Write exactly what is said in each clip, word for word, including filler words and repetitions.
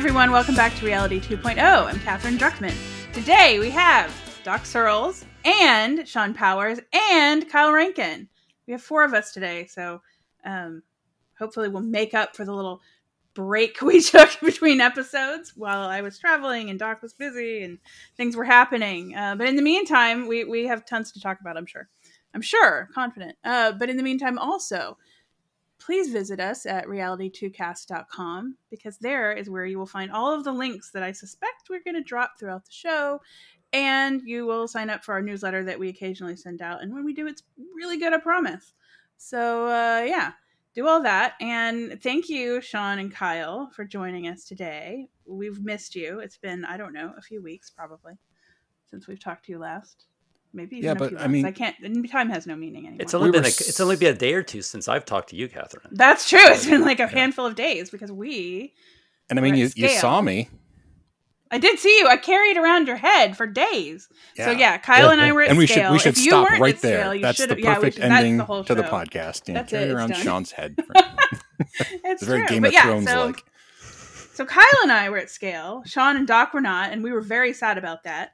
everyone, welcome back to Reality two point oh. I'm Katherine Druckman. Today we have Doc Searles and Sean Powers and Kyle Rankin. We have four of us today, so um, hopefully we'll make up for the little break we took between episodes while I was traveling and Doc was busy and things were happening. Uh, but in the meantime, we, we have tons to talk about, I'm sure. I'm sure, confident. Uh, but in the meantime, also, please visit us at reality two cast dot com because there is where you will find all of the links that I suspect we're going to drop throughout the show. And you will sign up for our newsletter that we occasionally send out. And when we do, it's really good, I promise. So, uh, yeah, do all that. And thank you, Sean and Kyle, for joining us today. We've missed you. It's been, I don't know, a few weeks probably since we've talked to you last. Maybe even yeah, but I mean, I can't. Time has no meaning anymore. It's only we been a, it's only been a day or two since I've talked to you, Katherine. That's true. It's been like a yeah. handful of days because we. And I mean, you, you saw me. I did see you. I carried around your head for days. Yeah. So yeah, Kyle yeah. and I were at and scale. And we should we should if stop right there. Scale, that's the perfect yeah, should, ending the to the podcast. You know, that's carry it, around done. Sean's head. It's very Game but of yeah, Thrones like. So, so Kyle and I were at scale. Sean and Doc were not, and we were very sad about that.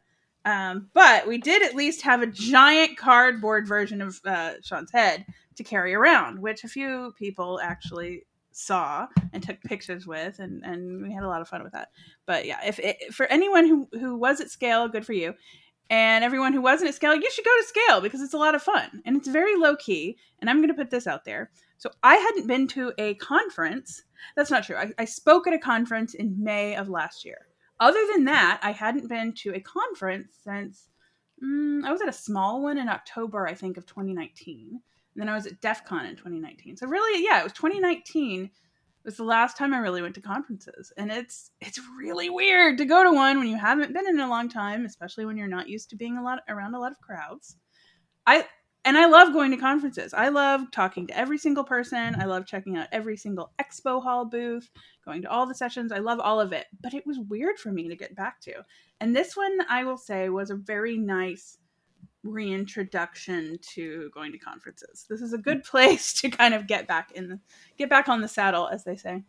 Um, but we did at least have a giant cardboard version of uh, Sean's head to carry around, which a few people actually saw and took pictures with, and, and we had a lot of fun with that. But yeah, if it, for anyone who, who was at scale, good for you. And everyone who wasn't at scale, you should go to scale because it's a lot of fun. And it's very low key. And I'm going to put this out there. So I hadn't been to a conference. That's not true. I, I spoke at a conference in May of last year. Other than that, I hadn't been to a conference since mm, I was at a small one in October, I think, of twenty nineteen. And then I was at DEF CON in twenty nineteen. So really, yeah, it was twenty nineteen was the last time I really went to conferences. And it's it's really weird to go to one when you haven't been in a long time, especially when you're not used to being a lot around a lot of crowds. I and I love going to conferences. I love talking to every single person. I love checking out every single expo hall booth, going to all the sessions. I love all of it, but it was weird for me to get back to. And this one, I will say, was a very nice reintroduction to going to conferences. This is a good place to kind of get back in the, get back on the saddle, as they say.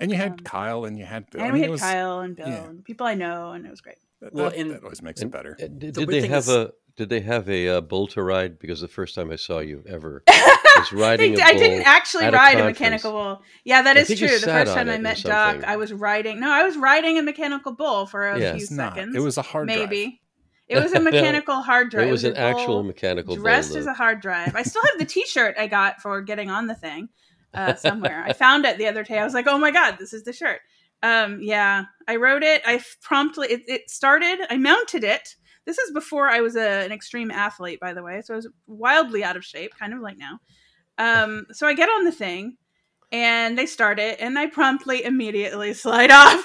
And you had um, Kyle and you had Bill. And I mean, we had was, Kyle and Bill yeah. and people I know, and it was great. That, well, that, and, that always makes and, it better. And, did the they have is, a... Did they have a uh, bull to ride? Because the first time I saw you ever was riding a bull. I didn't actually ride a, a mechanical bull. Yeah, that I is true. The first time I met Doc, I was riding. No, I was riding a mechanical bull for a yeah, few seconds. It was a hard maybe. drive. Maybe. It was a mechanical hard drive. It was, it was an actual mechanical bull. Dressed as a hard drive. I still have the t-shirt I got for getting on the thing uh, somewhere. I found it the other day. I was like, oh my God, this is the shirt. Um, yeah, I rode it. I promptly, it, it started, I mounted it. This is before I was a, an extreme athlete, by the way. So I was wildly out of shape, kind of like now. Um, so I get on the thing, and they start it, and I promptly, immediately slide off.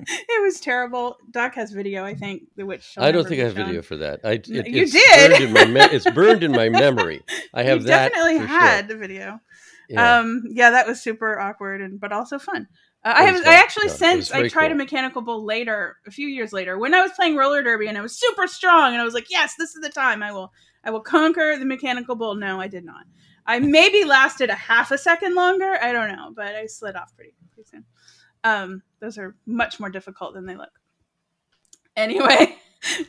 It was terrible. Doc has video, I think, which I don't think I have shown. Video for that. I, it, no, you it's did. Burned in my me- it's burned in my memory. I have you that. Definitely for had sure. the video. Yeah. Um, yeah, that was super awkward, and but also fun. Uh, I have. Fun. I actually yeah, since I tried cool. a mechanical bull later, a few years later, when I was playing roller derby and I was super strong, and I was like, "Yes, this is the time. I will. I will conquer the mechanical bull." No, I did not. I maybe lasted a half a second longer. I don't know, but I slid off pretty, pretty soon. Um, those are much more difficult than they look. Anyway,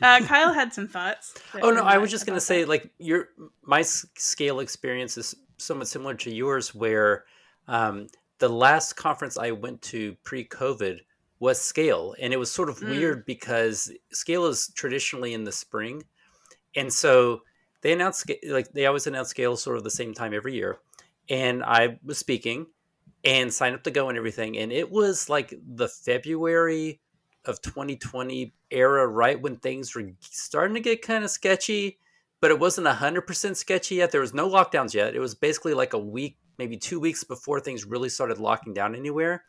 uh, Kyle had some thoughts. Oh no, I was just gonna say, that. like your my scale experience is somewhat similar to yours, where. Um, The last conference I went to pre-COVID was Scale, and it was sort of mm. weird because Scale is traditionally in the spring, and so they announced like they always announce Scale sort of the same time every year. And I was speaking and signed up to go and everything, and it was like the February of twenty twenty era, right when things were starting to get kind of sketchy, but it wasn't one hundred percent sketchy yet. There was no lockdowns yet. It was basically like a week. Maybe two weeks before things really started locking down anywhere,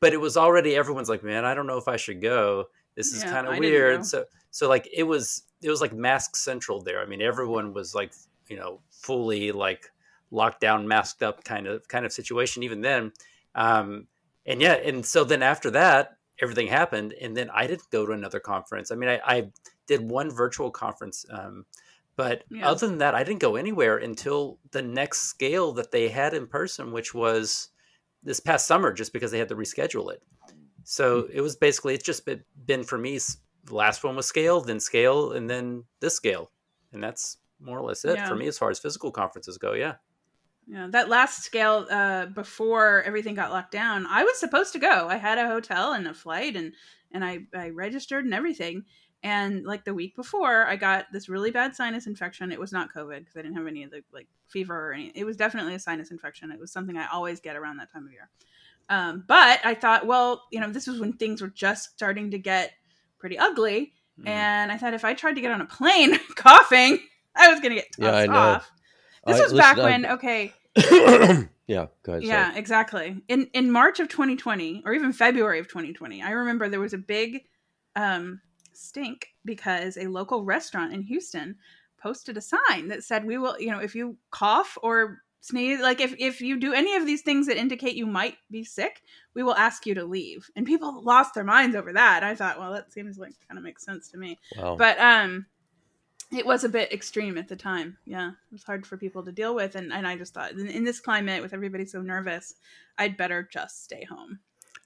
but it was already everyone's like, "Man, I don't know if I should go. This is yeah, kind of weird." So, so like it was, it was like mask central there. I mean, everyone was like, you know, fully like locked down, masked up kind of kind of situation. Even then, um, and yeah, and so then after that, everything happened, and then I didn't go to another conference. I mean, I, I did one virtual conference. Um, But yeah. other than that, I didn't go anywhere until the next Scale that they had in person, which was this past summer, just because they had to reschedule it. So it was basically, it's just been, been for me, the last one was scale, then scale, and then this scale. And that's more or less it yeah. for me as far as physical conferences go. Yeah. Yeah, that last scale, uh, before everything got locked down, I was supposed to go. I had a hotel and a flight, and, and I, I registered and everything. And like the week before, I got this really bad sinus infection. It was not COVID because I didn't have any of the like fever or any. It was definitely a sinus infection. It was something I always get around that time of year. Um, but I thought, well, you know, this was when things were just starting to get pretty ugly. Mm. And I thought if I tried to get on a plane coughing, I was going to get tossed yeah, I know. off. This I, was listen, back when, I... okay. yeah, go ahead. Yeah, sorry. exactly. In in March of twenty twenty, or even February of twenty twenty, I remember there was a big um, stink because a local restaurant in Houston posted a sign that said, we will, you know, if you cough or sneeze, like if, if you do any of these things that indicate you might be sick, we will ask you to leave. And people lost their minds over that. I thought, well, that seems like kind of makes sense to me. Wow. But, um, it was a bit extreme at the time. Yeah. It was hard for people to deal with. And, and I just thought in, in this climate with everybody so nervous, I'd better just stay home.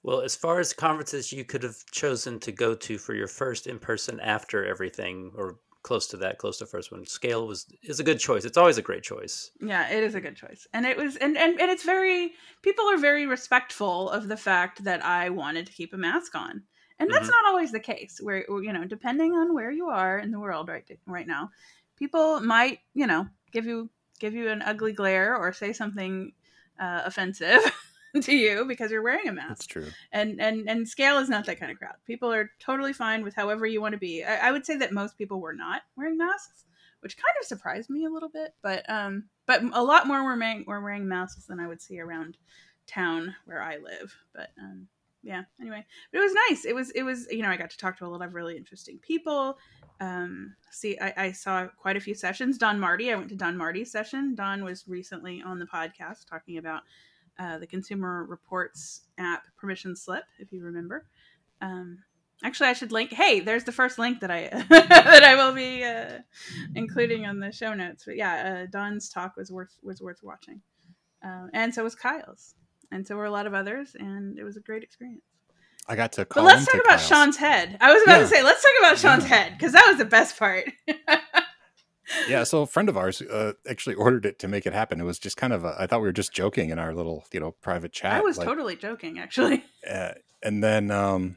Well, as far as conferences you could have chosen to go to for your first in-person after everything or close to that, close to first one, scale was, is a good choice. It's always a great choice. Yeah, it is a good choice. And it was, and, and, and it's very, people are very respectful of the fact that I wanted to keep a mask on. And that's mm-hmm. not always the case where, you know, depending on where you are in the world right right now, people might, you know, give you give you an ugly glare or say something uh, offensive to you because you're wearing a mask. That's true. And, and and scale is not that kind of crowd. People are totally fine with however you want to be. I, I would say that most people were not wearing masks, which kind of surprised me a little bit. But um, but a lot more were, ma- were wearing masks than I would see around town where I live. But um yeah. Anyway, but it was nice. It was, it was, you know, I got to talk to a lot of really interesting people. Um, see, I, I saw quite a few sessions. Don Marty, I went to Don Marty's session. Don was recently on the podcast talking about uh, the Consumer Reports app permission slip, if you remember. Um, actually, I should link. Hey, there's the first link that I that I will be uh, including on the show notes. But yeah, uh, Don's talk was worth was worth watching, uh, and so was Kyle's. And so were a lot of others, and it was a great experience. I got to call. But let's talk about Kyle's. Sean's head. I was about yeah. to say, let's talk about Sean's yeah. head, because that was the best part. yeah, so a friend of ours uh, actually ordered it to make it happen. It was just kind of, a, I thought we were just joking in our little, you know, private chat. I was like, totally joking, actually. Uh, and then um,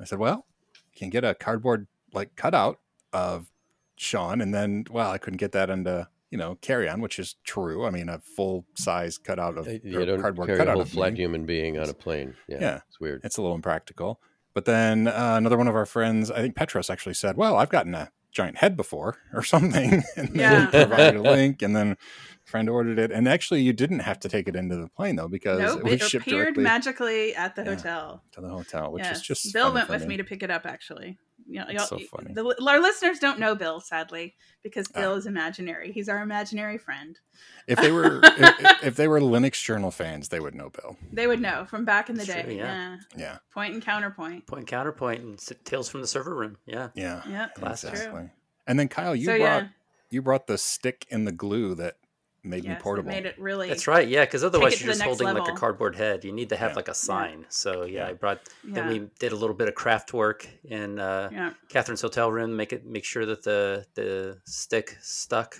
I said, well, you can get a cardboard, like, cutout of Sean. And then, well, I couldn't get that into... you know, carry on, which is true. I mean, a full size cutout of you don't cardboard carry cutout a whole of flat human being on a plane. Yeah, yeah, it's weird. It's a little impractical. But then uh, another one of our friends, I think Petros, actually said, "Well, I've gotten a giant head before or something," and yeah. then provided a link. And then a friend ordered it. And actually, you didn't have to take it into the plane though, because nope, it was it shipped appeared directly, magically at the yeah, hotel. To the hotel, which yes. is just Bill went with me. me to pick it up. Actually. You know, y'all, so funny. The, our listeners don't know Bill, sadly, because Bill uh, is imaginary. He's our imaginary friend. If they were if, if they were Linux Journal fans, they would know Bill. They would know from back in the That's day. True, yeah. yeah, yeah. Point and counterpoint. Point and counterpoint and Tales from the Server Room. Yeah, yeah, yeah. Classic. Exactly. And then Kyle, you so, brought yeah. you brought the stick and the glue that made yes, me portable. It made it really. That's right. Yeah, because otherwise you're just holding level. like a cardboard head. You need to have yeah. like a sign. Yeah. So yeah, I brought. Yeah. Then we did a little bit of craft work in uh, yeah. Catherine's hotel room. Make it make sure that the the stick stuck,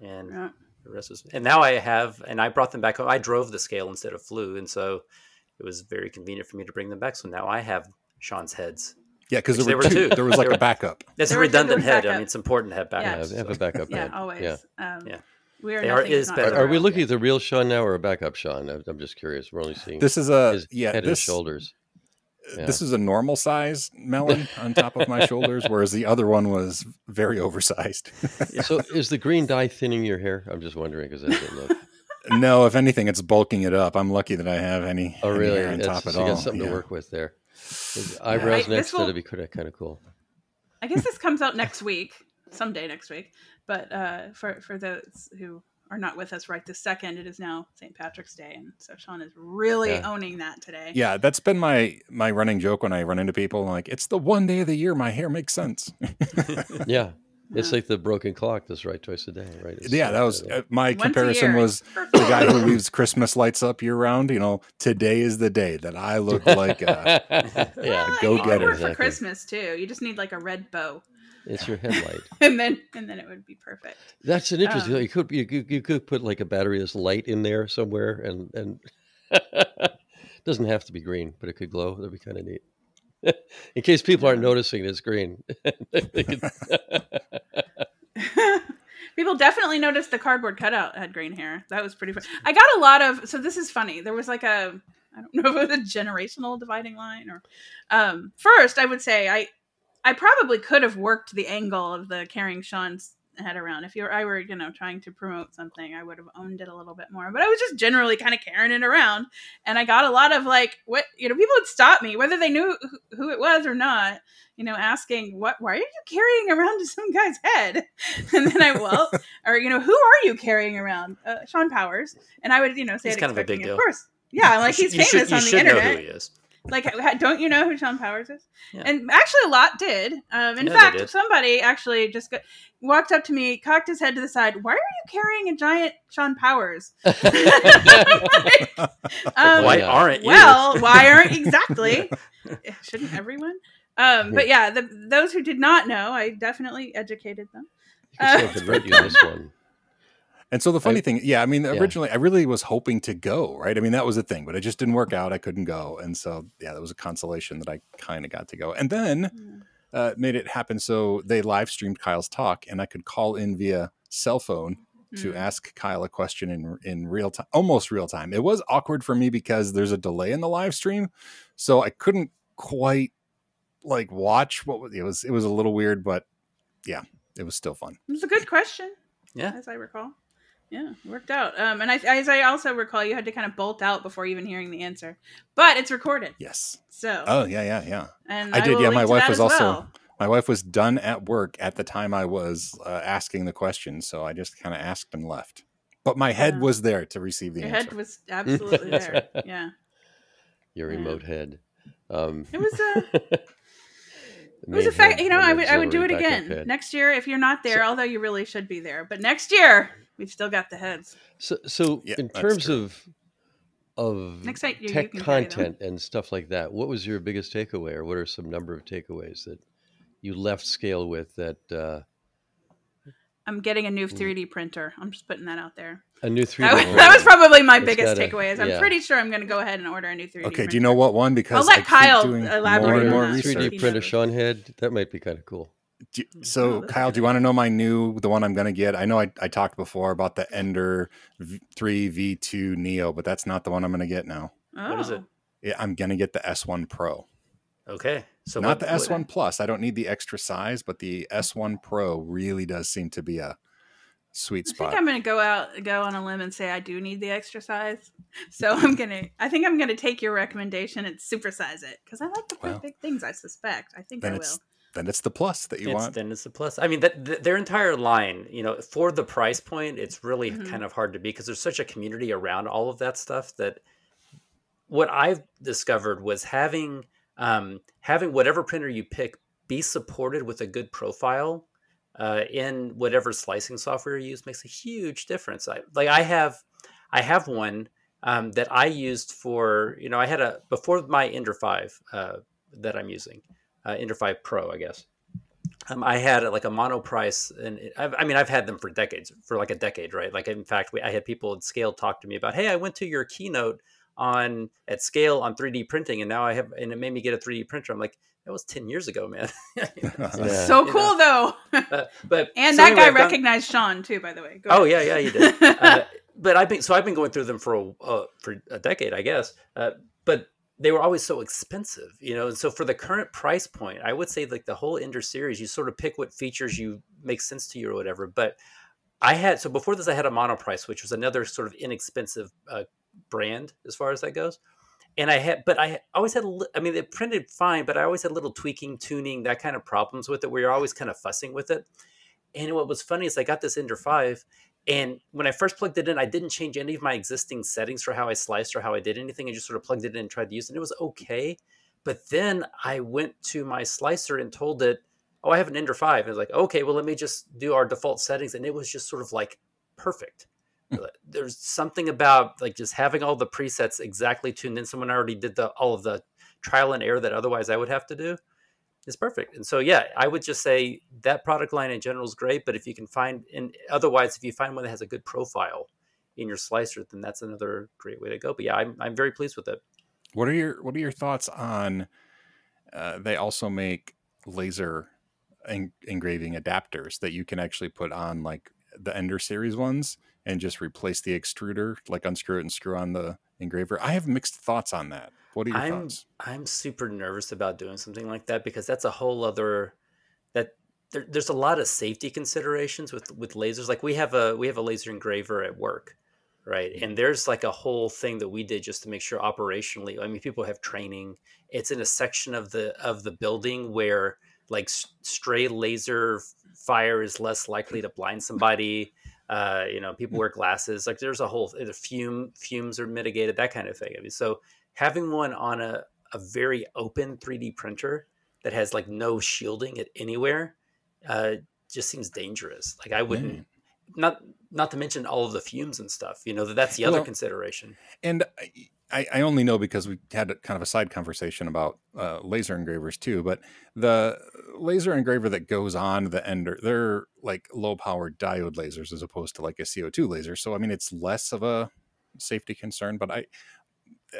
and yeah. the rest was. And now I have. And I brought them back home. I drove the scale instead of flew, and so it was very convenient for me to bring them back. So now I have Sean's heads. Yeah, because there, there were two. two. There was like a backup. That's there a redundant head. Backup. I mean, it's important to have backups. Yeah, have so. a backup. Yeah, head. always. Yeah. Um, yeah. We are, are, is better. Are we looking at the real Sean now or a backup Sean? I'm just curious. We're only seeing this is a his yeah, head this, and his shoulders. Yeah. This is a normal size melon on top of my shoulders, whereas the other one was very oversized. So is the green dye thinning your hair? I'm just wondering because I didn't look. No, if anything, it's bulking it up. I'm lucky that I have any, oh, really? any hair on That's, top so at all. You got something yeah. to work with there. His eyebrows yeah. next will... that'd be kind of cool. I guess this comes out next week. Someday next week. But uh, for, for those who are not with us right this second, it is now Saint Patrick's Day. And so Sean is really yeah. owning that today. Yeah, that's been my my running joke when I run into people. I'm like, it's the one day of the year my hair makes sense. yeah. It's like the broken clock that's right twice a day, right? It's yeah, that was uh, my Once comparison was the guy who leaves Christmas lights up year round. You know, today is the day that I look like a, yeah, a go-getter. Well, it would work exactly. for Christmas too. You just need like a red bow. It's your headlight, and then and then it would be perfect. That's an interesting. Um, you could you could, you could put like a battery that's light in there somewhere, and and doesn't have to be green, but it could glow. That'd be kind of neat. In case people aren't noticing, it's green. People definitely noticed the cardboard cutout had green hair. That was pretty funny. I got a lot of, so this is funny. There was like a, I don't know if it was a generational dividing line or, um, first I would say I, I probably could have worked the angle of the carrying Sean's head around. If you were, I were, you know, trying to promote something, I would have owned it a little bit more, but I was just generally kind of carrying it around. And I got a lot of like, what, you know, people would stop me, whether they knew who it was or not, you know, asking what, why are you carrying around some guy's head? And then I, well, or, you know, who are you carrying around? Uh, Sean Powers. And I would, you know, say, it's kind of a big deal. Of course. Yeah. Like he's famous should, on the internet. You should know who he is. Like, don't you know who Sean Powers is? Yeah. And actually a lot did. Um, in yeah, fact, somebody actually just got, walked up to me, cocked his head to the side. Why are you carrying a giant Sean Powers? like, um, why aren't you? Well, why aren't exactly? Shouldn't everyone? Um, but yeah, the, those who did not know, I definitely educated them. You can uh, still convert you this one. And so the funny I, thing, yeah, I mean, originally yeah. I really was hoping to go, right? I mean, that was the thing, but it just didn't work out. I couldn't go. And so, yeah, that was a consolation that I kind of got to go. And then yeah. uh, made it happen. So they live streamed Kyle's talk and I could call in via cell phone mm. to ask Kyle a question in in real time, almost real time. It was awkward for me because there's a delay in the live stream. So I couldn't quite like watch what was, it was. It was a little weird, but yeah, it was still fun. It was a good question. Yeah. As I recall. Yeah, it worked out. Um, and I, as I also recall, you had to kind of bolt out before even hearing the answer. But it's recorded. Yes. So. Oh, yeah, yeah, yeah. And I, I did. Yeah, my wife was also, well. my wife was done at work at the time I was uh, asking the question. So I just kind of asked and left. But my head yeah. was there to receive the Your answer. Your head was absolutely there. Yeah. Your remote yeah. head. Um. It was a... Uh... It was a fact, you know, I would I would do it again next year if you're not there, so, although you really should be there. But next year, we've still got the heads. So, so yeah, in terms true. of of next night, you, tech you content and stuff like that, what was your biggest takeaway, or what are some number of takeaways that you left Scale with? That uh, I'm getting a new three D printer. I'm just putting that out there. A new three D. That was, that was probably my it's biggest gotta, takeaway. Is I'm yeah. pretty sure I'm going to go ahead and order a new three D. Okay, printer. Do you know what one? Because I'll let I Kyle keep doing elaborate more and more on that. three D printer Sean head. That might be kind of cool. Do you, so, oh, Kyle, do you want to know my new the one I'm going to get? I know I, I talked before about the Ender three V two Neo, but that's not the one I'm going to get now. Oh. What is it? Yeah, I'm going to get the S one Pro. Okay, so not what, the S one what? Plus. I don't need the extra size, but the S one Pro really does seem to be a sweet spot. I think I'm going to go out, go on a limb and say I do need the extra size. So I'm going to, I think I'm going to take your recommendation and supersize it because I like to print well, big things, I suspect. I think I will. Then it's the plus that you it's, want. Then it's the plus. I mean, that th- their entire line, you know, for the price point, it's really mm-hmm. kind of hard to beat because there's such a community around all of that stuff that what I've discovered was having, um, having whatever printer you pick be supported with a good profile Uh, in whatever slicing software you use makes a huge difference. I, like I have, I have one um, that I used for, you know, I had a, before my Ender five uh, that I'm using, uh, Ender five Pro, I guess. Um, I had like a mono price and it, I've, I mean, I've had them for decades, for like a decade, right? Like in fact, we, I had people at Scale talk to me about, hey, I went to your keynote on at Scale on three D printing and now I have, and it made me get a three D printer. I'm like, that was ten years ago, man. you know, so, yeah. so cool, you know. though. Uh, but and so that anyway, guy recognized Sean too, by the way. Go oh ahead. yeah, yeah, he did. uh, but I've been so I've been going through them for a uh, for a decade, I guess. Uh, but they were always so expensive, you know. And so for the current price point, I would say like the whole Ender series, you sort of pick what features you make sense to you or whatever. But I had so before this, I had a Monoprice, which was another sort of inexpensive uh, brand as far as that goes. And I had, but I always had, I mean, it printed fine, but I always had little tweaking, tuning, that kind of problems with it where you're always kind of fussing with it. And what was funny is I got this Ender five and when I first plugged it in, I didn't change any of my existing settings for how I sliced or how I did anything. I just sort of plugged it in and tried to use it and it was okay. But then I went to my slicer and told it, oh, I have an Ender five. And it's like, okay, well, let me just do our default settings. And it was just sort of like perfect. There's something about like just having all the presets exactly tuned in. Someone already did the all of the trial and error that otherwise I would have to do. It's perfect. And so, yeah, I would just say that product line in general is great. But if you can find, and otherwise, if you find one that has a good profile in your slicer, then that's another great way to go. But yeah, I'm I'm very pleased with it. What are your What are your thoughts on? Uh, they also make laser en- engraving adapters that you can actually put on like the Ender series ones and just replace the extruder, like unscrew it and screw on the engraver. I have mixed thoughts on that. What are your I'm, thoughts? I'm super nervous about doing something like that because that's a whole other that there, there's a lot of safety considerations with with lasers. Like we have a we have a laser engraver at work. Right. And there's like a whole thing that we did just to make sure operationally, I mean, people have training. It's in a section of the of the building where like stray laser fire is less likely to blind somebody. Uh, you know, people wear glasses, like there's a whole the fume fumes are mitigated, that kind of thing. I mean, so having one on a, a very open three D printer that has like no shielding at anywhere uh, just seems dangerous. Like I wouldn't. Mm. Not not to mention all of the fumes and stuff, you know, that's the other well, consideration. And I, I only know because we had kind of a side conversation about uh, laser engravers too, but the laser engraver that goes on the Ender, they're like low power diode lasers as opposed to like a C O two laser. So, I mean, it's less of a safety concern, but I,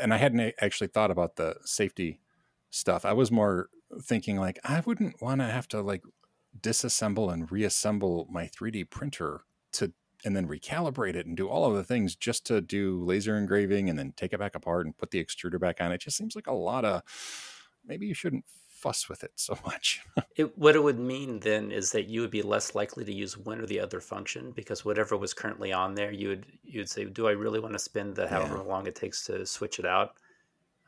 and I hadn't actually thought about the safety stuff. I was more thinking like, I wouldn't want to have to like disassemble and reassemble my three D printer to and then recalibrate it and do all of the things just to do laser engraving and then take it back apart and put the extruder back on. It just seems like a lot of, maybe you shouldn't fuss with it so much. It, what it would mean then is that you would be less likely to use one or the other function because whatever was currently on there, you would, you'd say, do I really want to spend the however yeah. long it takes to switch it out?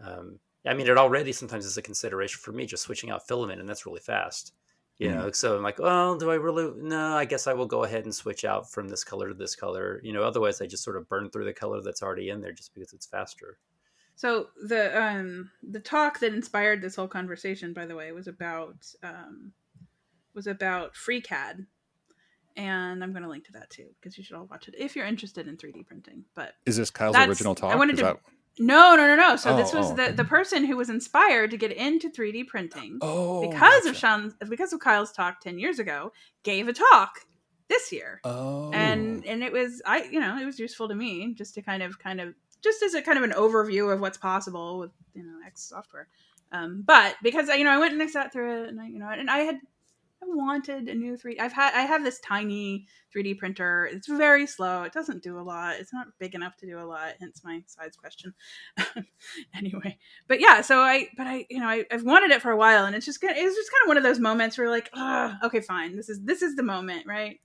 Um, I mean, it already sometimes is a consideration for me just switching out filament, and that's really fast. You know, yeah. So I'm like, oh, do I really? No, I guess I will go ahead and switch out from this color to this color. You know, otherwise I just sort of burn through the color that's already in there just because it's faster. So the um, the talk that inspired this whole conversation, by the way, was about um, was about FreeCAD, and I'm going to link to that too because you should all watch it if you're interested in three D printing. But is this Kyle's original talk? I wanted is to. That... No, no, no, no. So oh, this was oh, the, okay. the person who was inspired to get into three D printing oh, because gotcha. of Sean, because of Kyle's talk ten years ago, gave a talk this year. Oh. And, and it was, I, you know, it was useful to me just to kind of, kind of, just as a kind of an overview of what's possible with, you know, X software. Um, but because I, you know, I went and I sat through it and I, you know, and I had, I wanted a new three D. I've had, I have this tiny three D printer. It's very slow. It doesn't do a lot. It's not big enough to do a lot. Hence my size question. Anyway, but yeah, so I, but I, you know, I, I've wanted it for a while and it's just, it's just kind of one of those moments where you're like, oh, okay, fine. This is, this is the moment, right?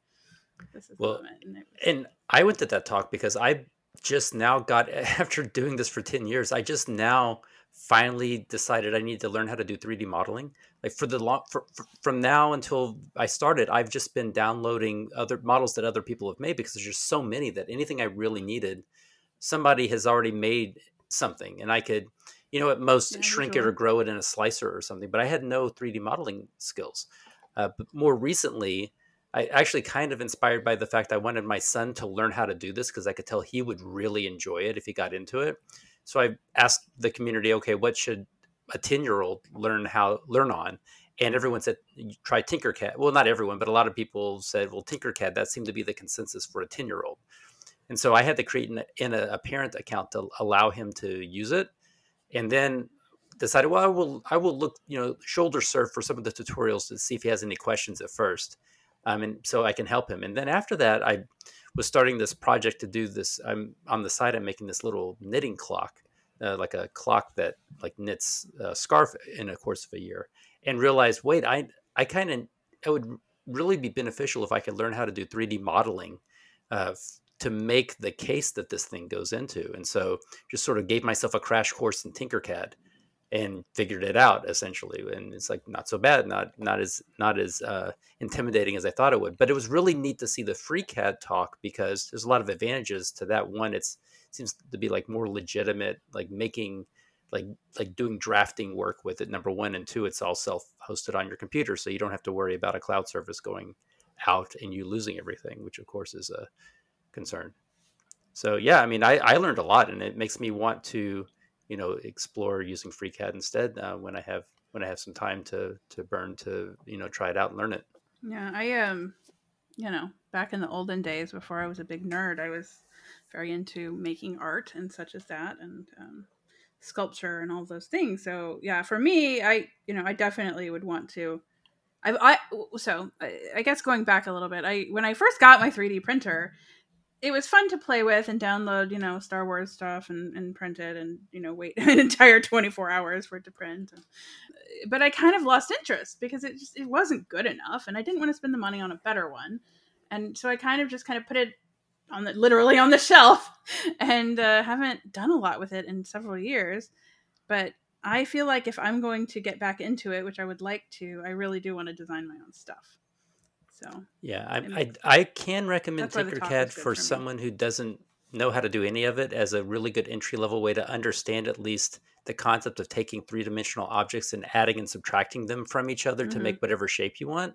This is well, the moment. And, was- and I went to that talk because I just now got, after doing this for ten years, I just now finally decided I need to learn how to do three D modeling. Like for the long, for, for, from now until I started, I've just been downloading other models that other people have made because there's just so many that anything I really needed, somebody has already made something and I could, you know, at most yeah, shrink sure. it or grow it in a slicer or something, but I had no three D modeling skills. Uh, but more recently, I actually kind of inspired by the fact I wanted my son to learn how to do this because I could tell he would really enjoy it if he got into it. So I asked the community, okay, what should a ten-year-old learn how learn on? And everyone said, try Tinkercad. Well, not everyone, but a lot of people said, well, Tinkercad, that seemed to be the consensus for a ten-year-old. And so I had to create an, in a, a parent account to allow him to use it. And then decided, well, I will I will look, you know, shoulder surf for some of the tutorials to see if he has any questions at first. Um, and so I can help him. And then after that, I was starting this project to do this. I'm on the side, I'm making this little knitting clock, uh, like a clock that like knits a scarf in a course of a year, and realized, wait, I, I kind of, it would really be beneficial if I could learn how to do three D modeling uh, f- to make the case that this thing goes into. And so just sort of gave myself a crash course in Tinkercad and figured it out essentially. And it's like, not so bad, not, not as, not as uh, intimidating as I thought it would, but it was really neat to see the FreeCAD talk because there's a lot of advantages to that. One, it's, it seems to be like more legitimate, like making like like doing drafting work with it, number one, and two, it's all self-hosted on your computer, so you don't have to worry about a cloud service going out and you losing everything, which of course is a concern. So yeah, I mean, I, I learned a lot, and it makes me want to, you know, explore using FreeCAD instead uh, when I have when I have some time to to burn to, you know, try it out and learn it. Yeah, I um, you know, back in the olden days before I was a big nerd, I was very into making art and such as that, and um, sculpture and all those things. So yeah, for me, I you know, I definitely would want to. I, I so I, I guess going back a little bit, I when I first got my three D printer, it was fun to play with and download, you know, Star Wars stuff and, and print it and, you know, wait an entire twenty-four hours for it to print. But I kind of lost interest because it just, it wasn't good enough, and I didn't want to spend the money on a better one. And so I kind of just kind of put it on the, literally on the shelf, and uh, haven't done a lot with it in several years. But I feel like if I'm going to get back into it, which I would like to, I really do want to design my own stuff. So yeah, I, I, I can recommend Tinkercad for, for someone who doesn't know how to do any of it as a really good entry-level way to understand at least the concept of taking three-dimensional objects and adding and subtracting them from each other mm-hmm. to make whatever shape you want.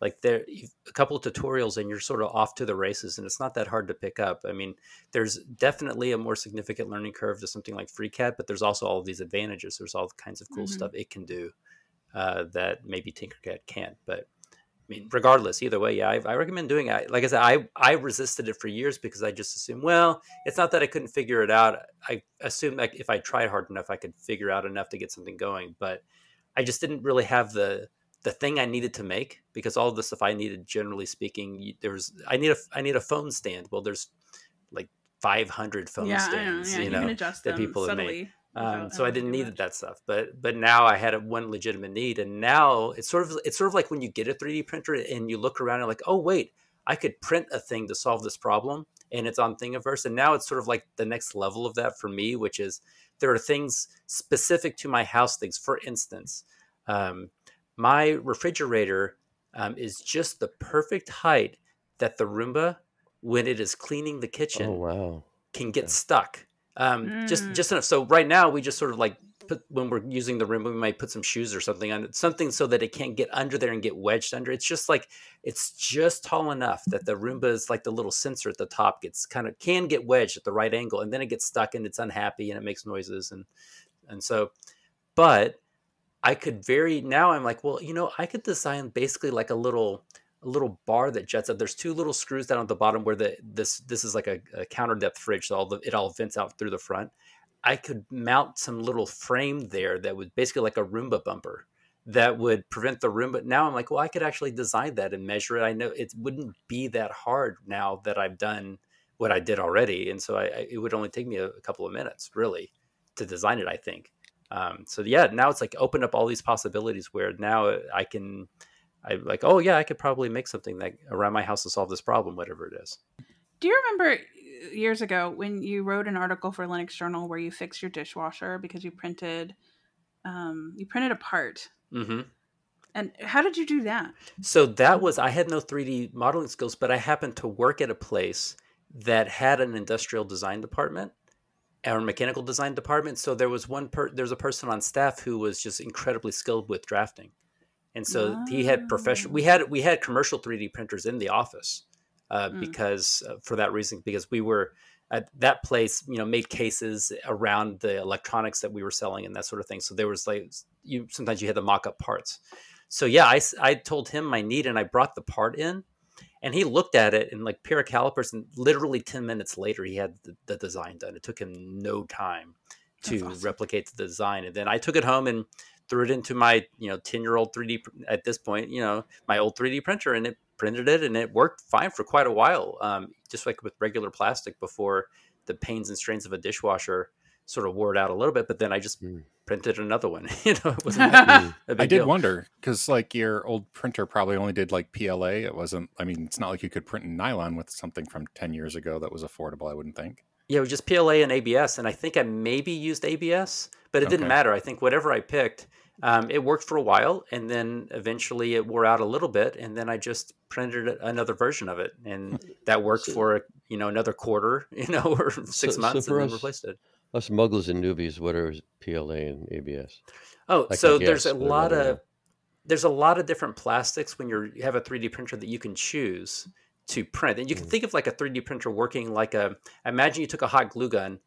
Like there, a couple of tutorials and you're sort of off to the races, and it's not that hard to pick up. I mean, there's definitely a more significant learning curve to something like FreeCAD, but there's also all of these advantages. There's all kinds of cool mm-hmm. stuff it can do uh, that maybe Tinkercad can't, but I mean, regardless, either way, yeah, I, I recommend doing it. Like I said, I, I resisted it for years because I just assumed, well, it's not that I couldn't figure it out. I assumed like if I tried hard enough, I could figure out enough to get something going. But I just didn't really have the the thing I needed to make, because all of the stuff I needed, generally speaking, there was I need a I need a phone stand. Well, there's like five hundred phone yeah, stands, yeah, you, you know, that people have made. Um, so I didn't need much. that stuff, but but now I had a, one legitimate need, and now it's sort of it's sort of like when you get a three D printer and you look around and like, oh wait, I could print a thing to solve this problem, and it's on Thingiverse, and now it's sort of like the next level of that for me, which is there are things specific to my house things. For instance, um, my refrigerator um, is just the perfect height that the Roomba, when it is cleaning the kitchen, oh, wow. can get yeah. stuck. Um, mm. Just, just enough. So right now we just sort of like put, when we're using the room, we might put some shoes or something on it, something so that it can't get under there and get wedged under. It's just like, it's just tall enough that the Roomba is like the little sensor at the top gets kind of, can get wedged at the right angle, and then it gets stuck and it's unhappy and it makes noises. And, and so, but I could very, now I'm like, well, you know, I could design basically like a little, a little bar that juts up. There's two little screws down at the bottom where the this this is like a, a counter depth fridge, so all the, it all vents out through the front. I could mount some little frame there that would basically like a Roomba bumper that would prevent the Roomba. Now I'm like, well, I could actually design that and measure it. I know it wouldn't be that hard now that I've done what I did already, and so I, I it would only take me a, a couple of minutes really to design it, I think. Um, so yeah, now it's like opened up all these possibilities where now I can. I'm like, oh yeah, I could probably make something that around my house to solve this problem, whatever it is. Do you remember years ago when you wrote an article for Linux Journal where you fixed your dishwasher because you printed, um, you printed a part? Mm-hmm. And how did you do that? So that was, I had no three D modeling skills, but I happened to work at a place that had an industrial design department or mechanical design department. So there was one per, there was a person on staff who was just incredibly skilled with drafting. And so oh. he had professional, we had, we had commercial three D printers in the office uh, mm. because uh, for that reason, because we were at that place, you know, made cases around the electronics that we were selling and that sort of thing. So there was like, you, sometimes you had the mock-up parts. So yeah, I, I told him my need and I brought the part in, and he looked at it and like pair of calipers, and literally ten minutes later, he had the, the design done. It took him no time to awesome. replicate the design. And then I took it home and threw it into my, you know, ten year old three D at this point, you know, my old three D printer, and it printed it, and it worked fine for quite a while. Um, just like with regular plastic before the pains and strains of a dishwasher sort of wore it out a little bit, but then I just mm. printed another one. you know, it wasn't that a big I did deal. wonder, because like your old printer probably only did like P L A. It wasn't, I mean, it's not like you could print in nylon with something from ten years ago that was affordable, I wouldn't think. Yeah, it was just P L A and A B S, and I think I maybe used A B S, but it okay. didn't matter. I think whatever I picked, um, it worked for a while, and then eventually it wore out a little bit, and then I just printed another version of it, and that worked so, for you know another quarter, you know, or six so, months, so and then us, replaced it. Us mugglers and newbies, what are P L A and A B S? Oh, like so there's a lot of now. there's a lot of different plastics when you're, you have a three D printer that you can choose to print. And you can mm-hmm. think of like a three D printer working like a, imagine you took a hot glue gun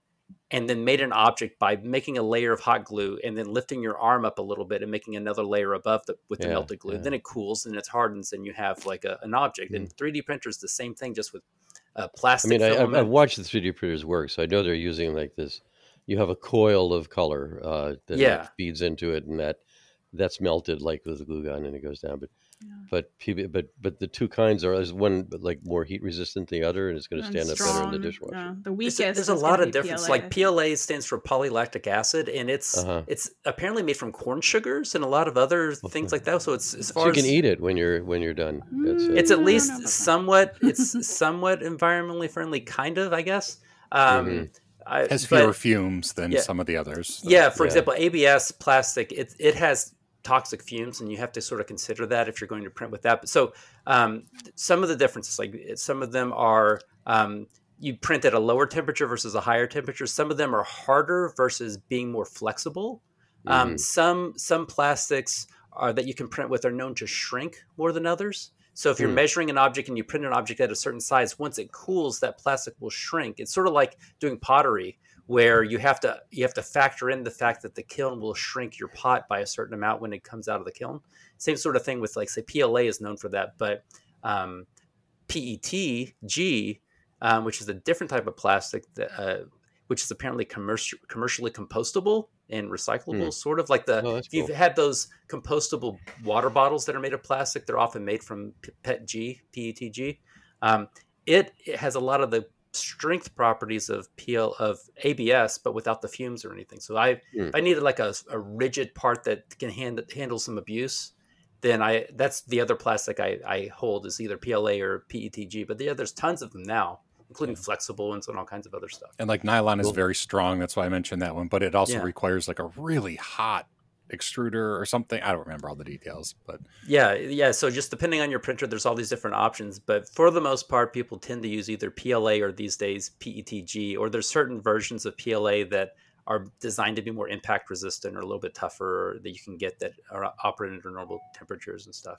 and then made an object by making a layer of hot glue and then lifting your arm up a little bit and making another layer above the, with yeah, the melted glue. Yeah. Then it cools and it hardens and you have like a, an object. Mm-hmm. And three D printers, the same thing, just with uh, plastic. I mean, filament. I, I've watched the three D printers work, so I know they're using like this. You have a coil of color uh, that yeah. feeds into it, and that that's melted like with a glue gun, and it goes down. But yeah. but P B, but but the two kinds are, is one like more heat resistant than the other, and it's going to stand strong, up better in the dishwasher. Yeah. The weakest. It's, there's a lot of difference. P L A. Like P L A stands for polylactic acid, and it's uh-huh. it's apparently made from corn sugars and a lot of other things like that. So it's as far so you can as, eat it when you're when you're done. Mm, it's at least somewhat it's somewhat environmentally friendly, kind of, I guess. Um, mm-hmm. I, has fewer but, fumes than yeah, some of the others. So. Yeah, for yeah. example, A B S plastic, it it has toxic fumes, and you have to sort of consider that if you're going to print with that. But so um, some of the differences, like some of them are um, you print at a lower temperature versus a higher temperature. Some of them are harder versus being more flexible. Mm-hmm. Um, some some plastics are that you can print with are known to shrink more than others. So if you're mm. measuring an object and you print an object at a certain size, once it cools, that plastic will shrink. It's sort of like doing pottery, where you have to you have to factor in the fact that the kiln will shrink your pot by a certain amount when it comes out of the kiln. Same sort of thing with, like, say, P L A is known for that, but um, P E T G, um, which is a different type of plastic, that, uh, which is apparently commerci- commercially compostable and recyclable, mm. sort of like the, oh, if you've cool. had those compostable water bottles that are made of plastic, they're often made from P E T G. Um, it, it has a lot of the strength properties of P L of A B S, but without the fumes or anything. So I, mm. if I needed like a, a rigid part that can hand, handle some abuse, then I, that's the other plastic I, I hold is either P L A or P E T G, but yeah, there's tons of them now, including yeah. flexible ones and all kinds of other stuff. And like nylon is very strong. That's why I mentioned that one, but it also yeah. requires like a really hot extruder or something. I don't remember all the details, but yeah. Yeah. So just depending on your printer, there's all these different options, but for the most part, people tend to use either P L A or these days P E T G, or there's certain versions of P L A that are designed to be more impact resistant or a little bit tougher that you can get that are operating under normal temperatures and stuff.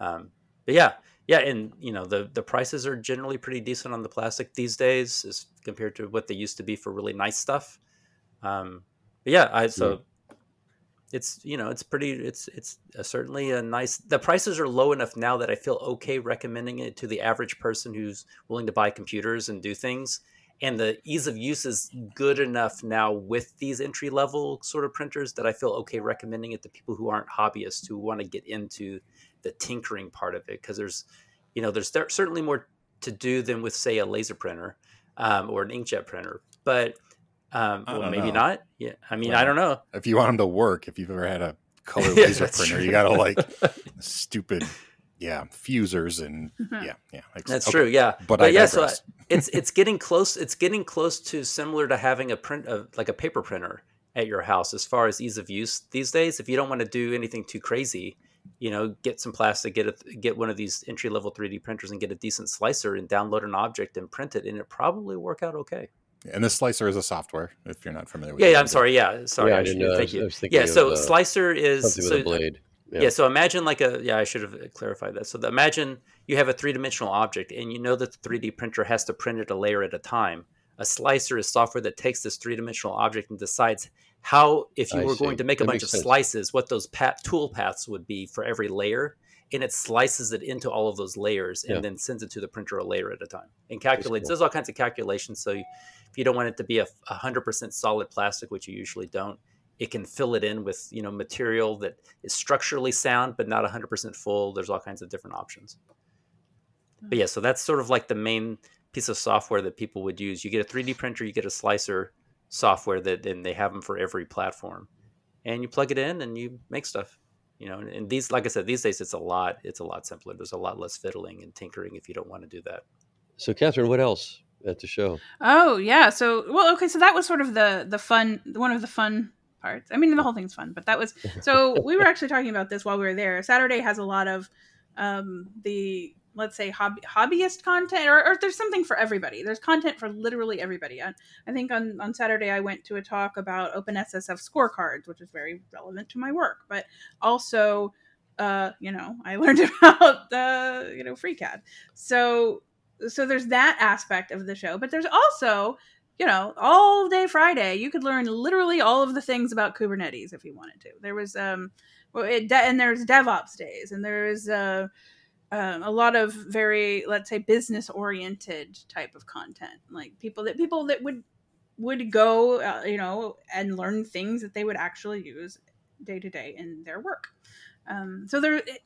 Um, But yeah, yeah, and you know the the prices are generally pretty decent on the plastic these days, as compared to what they used to be for really nice stuff. Um, but yeah, I, so yeah. it's you know it's pretty it's it's a, certainly a nice. The prices are low enough now that I feel okay recommending it to the average person who's willing to buy computers and do things. And the ease of use is good enough now with these entry level sort of printers that I feel okay recommending it to people who aren't hobbyists, who want to get into the tinkering part of it. Cause there's, you know, there's there, certainly more to do than with, say, a laser printer um, or an inkjet printer, but um, well, maybe know. not. Yeah. I mean, well, I don't know if you want them to work, if you've ever had a color laser yeah, printer, true. you gotta like stupid, yeah, fusers and yeah, yeah. Like, that's okay. true. Yeah. But, but I yeah, so I, it's, it's getting close. It's getting close to similar to having a print of like a paper printer at your house, as far as ease of use these days. If you don't want to do anything too crazy, you know, get some plastic, get a, get one of these entry level three D printers and get a decent slicer and download an object and print it. And it probably work out okay. And the slicer is a software, if you're not familiar with yeah, it. Yeah. I'm sorry. Yeah. Sorry. Yeah, I didn't know. Thank you. I was thinking yeah. So of, uh, slicer is something with so, a blade. Yeah. yeah. So imagine like a, yeah, I should have clarified that. So the, imagine you have a three dimensional object and you know that the three D printer has to print it a layer at a time. A slicer is software that takes this three dimensional object and decides how, if you I were see. going to make a that bunch of sense. slices, what those pat- tool paths would be for every layer. And it slices it into all of those layers and yeah. then sends it to the printer a layer at a time and calculates. Cool. There's all kinds of calculations. So you, if you don't want it to be a one hundred percent solid plastic, which you usually don't, it can fill it in with, you know, material that is structurally sound, but not one hundred percent full. There's all kinds of different options. But yeah, so that's sort of like the main piece of software that people would use. You get a three D printer, you get a slicer software that then they have them for every platform, and you plug it in and you make stuff, you know, and, and these, like I said, these days, it's a lot, it's a lot simpler. There's a lot less fiddling and tinkering if you don't want to do that. So Katherine, what else at the show? Oh yeah. So, well, okay. So that was sort of the, the fun, one of the fun parts. I mean, the whole thing's fun, but that was, so we were actually talking about this while we were there. Saturday has a lot of um, the, let's say, hobby, hobbyist content, or, or there's something for everybody. There's content for literally everybody. I, I think on, on Saturday, I went to a talk about OpenSSF scorecards, which is very relevant to my work, but also, uh, you know, I learned about the, you know, FreeCAD. So, so there's that aspect of the show, but there's also, you know, all day Friday, you could learn literally all of the things about Kubernetes if you wanted to. There was, um, well, it, and there's DevOps days, and there is uh, um, a lot of very, let's say, business-oriented type of content, like people that people that would would go, uh, you know, and learn things that they would actually use day to day in their work. Um, so there. It,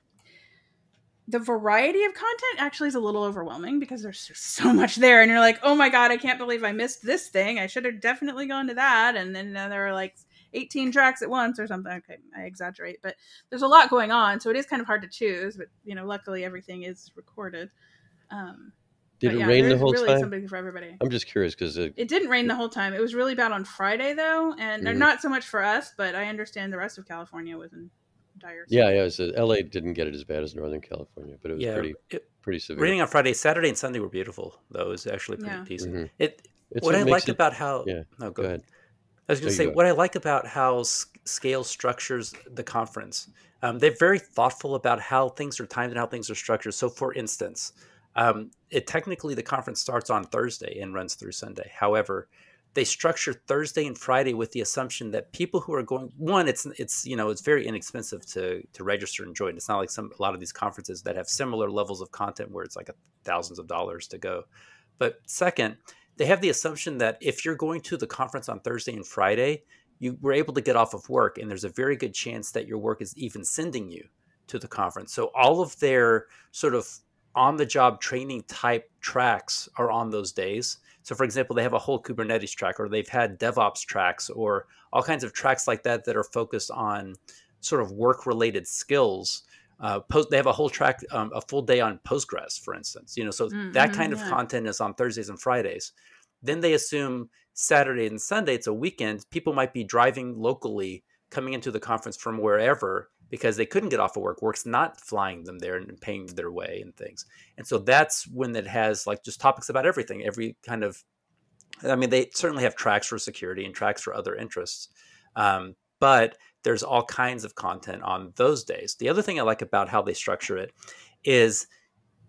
The variety of content actually is a little overwhelming because there's just so much there. And you're like, oh my God, I can't believe I missed this thing. I should have definitely gone to that. And then uh, there are like eighteen tracks at once or something. Okay, I exaggerate, but there's a lot going on. So it is kind of hard to choose, but you know, luckily everything is recorded. Um, Did it yeah, rain the whole really time? Something for everybody. I'm just curious because it... it didn't rain the whole time. It was really bad on Friday though. And mm. not so much for us, but I understand the rest of California was in Dire yeah, yeah. So L A didn't get it as bad as Northern California, but it was yeah, pretty, it, pretty severe. Raining on Friday, Saturday, and Sunday were beautiful, though. It was actually pretty yeah. decent. Mm-hmm. It. It's what I like it, about how. Yeah, no, go, go ahead. ahead. I was going to so say what I like about how Scale structures the conference. Um, they're very thoughtful about how things are timed and how things are structured. So, for instance, um, it technically the conference starts on Thursday and runs through Sunday. However, they structure Thursday and Friday with the assumption that people who are going, one, it's it's you know it's very inexpensive to to register and join. It's not like some a lot of these conferences that have similar levels of content where it's like a, thousands of dollars to go. But second, they have the assumption that if you're going to the conference on Thursday and Friday, you were able to get off of work, and there's a very good chance that your work is even sending you to the conference. So all of their sort of on-the-job training type tracks are on those days. So, for example, they have a whole Kubernetes track, or they've had DevOps tracks, or all kinds of tracks like that that are focused on sort of work-related skills. Uh, post, they have a whole track, um, a full day on Postgres, for instance. You know, so mm-hmm, that kind yeah. of content is on Thursdays and Fridays. Then they assume Saturday and Sunday, it's a weekend. People might be driving locally, coming into the conference from wherever, because they couldn't get off of work. Work's not flying them there and paying their way and things. And so that's when it has like just topics about everything, every kind of, I mean, they certainly have tracks for security and tracks for other interests, um, but there's all kinds of content on those days. The other thing I like about how they structure it is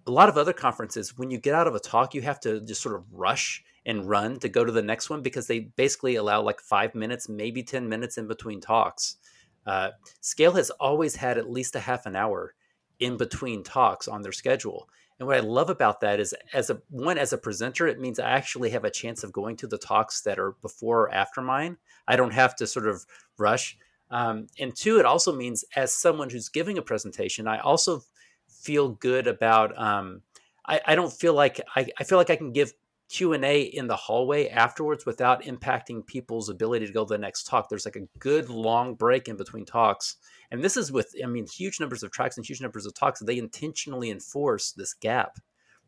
a lot of other conferences, when you get out of a talk, you have to just sort of rush and run to go to the next one because they basically allow like five minutes, maybe ten minutes in between talks. Uh, Scale has always had at least a half an hour in between talks on their schedule. And what I love about that is as a one, as a presenter, it means I actually have a chance of going to the talks that are before or after mine. I don't have to sort of rush. Um, and two, it also means as someone who's giving a presentation, I also feel good about, um, I, I don't feel like, I, I feel like I can give Q and A in the hallway afterwards without impacting people's ability to go to the next talk. There's like a good long break in between talks. And this is with, I mean, huge numbers of tracks and huge numbers of talks. They intentionally enforce this gap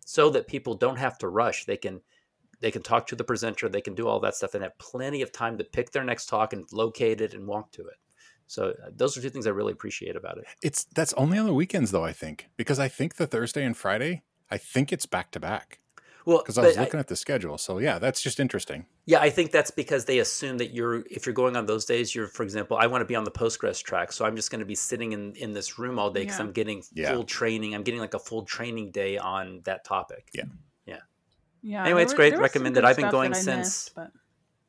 so that people don't have to rush. They can they can talk to the presenter. They can do all that stuff and have plenty of time to pick their next talk and locate it and walk to it. So those are two things I really appreciate about it. It's that's only on the weekends, though, I think, because I think the Thursday and Friday, I think it's back to back. Well, because I was looking I, at the schedule. So, yeah, that's just interesting. Yeah, I think that's because they assume that you're, if you're going on those days, you're, for example, I want to be on the Postgres track. So I'm just going to be sitting in, in this room all day because yeah. I'm getting yeah. full training. I'm getting like a full training day on that topic. Yeah. Yeah. Yeah. Anyway, it's were, great. Recommended. I've been going since. Missed, but...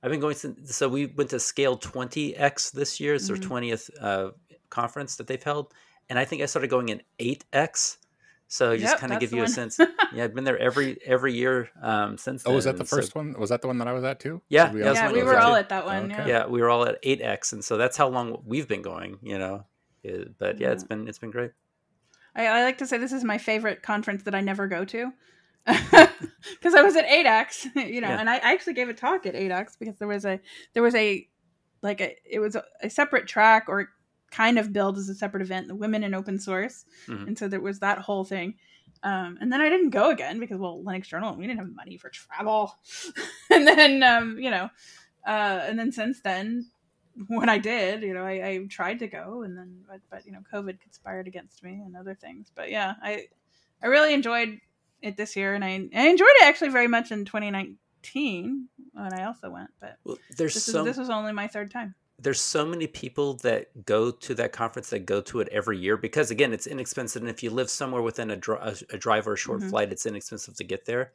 I've been going since. So we went to Scale twenty X this year. It's mm-hmm. their twentieth uh, conference that they've held. And I think I started going in eight X. So just yep, kind of give you a sense. Yeah, I've been there every every year um, since then. Oh, was that the first so, one? Was that the one that I was at too? Yeah, we, yeah, yeah, we were all at that one. Okay. Yeah, we were all at eight X, and so that's how long we've been going. You know, but yeah, yeah. it's been it's been great. I, I like to say this is my favorite conference that I never go to because I was at eight X, you know, yeah. and I actually gave a talk at eight X because there was a there was a like a it was a, a separate track or. Kind of billed as a separate event, the women in open source. Mm-hmm. And so there was that whole thing. Um, and then I didn't go again because, well, Linux Journal, we didn't have money for travel. and then, um, you know, uh, and then since then, when I did, you know, I, I tried to go, and then, but, but, you know, COVID conspired against me and other things. But yeah, I, I really enjoyed it this year, and I, I enjoyed it actually very much in twenty nineteen when I also went. But well, there's this, some, is, this was only my third time. There's so many people that go to that conference that go to it every year because, again, it's inexpensive. And if you live somewhere within a, dr- a drive or a short mm-hmm. flight, it's inexpensive to get there.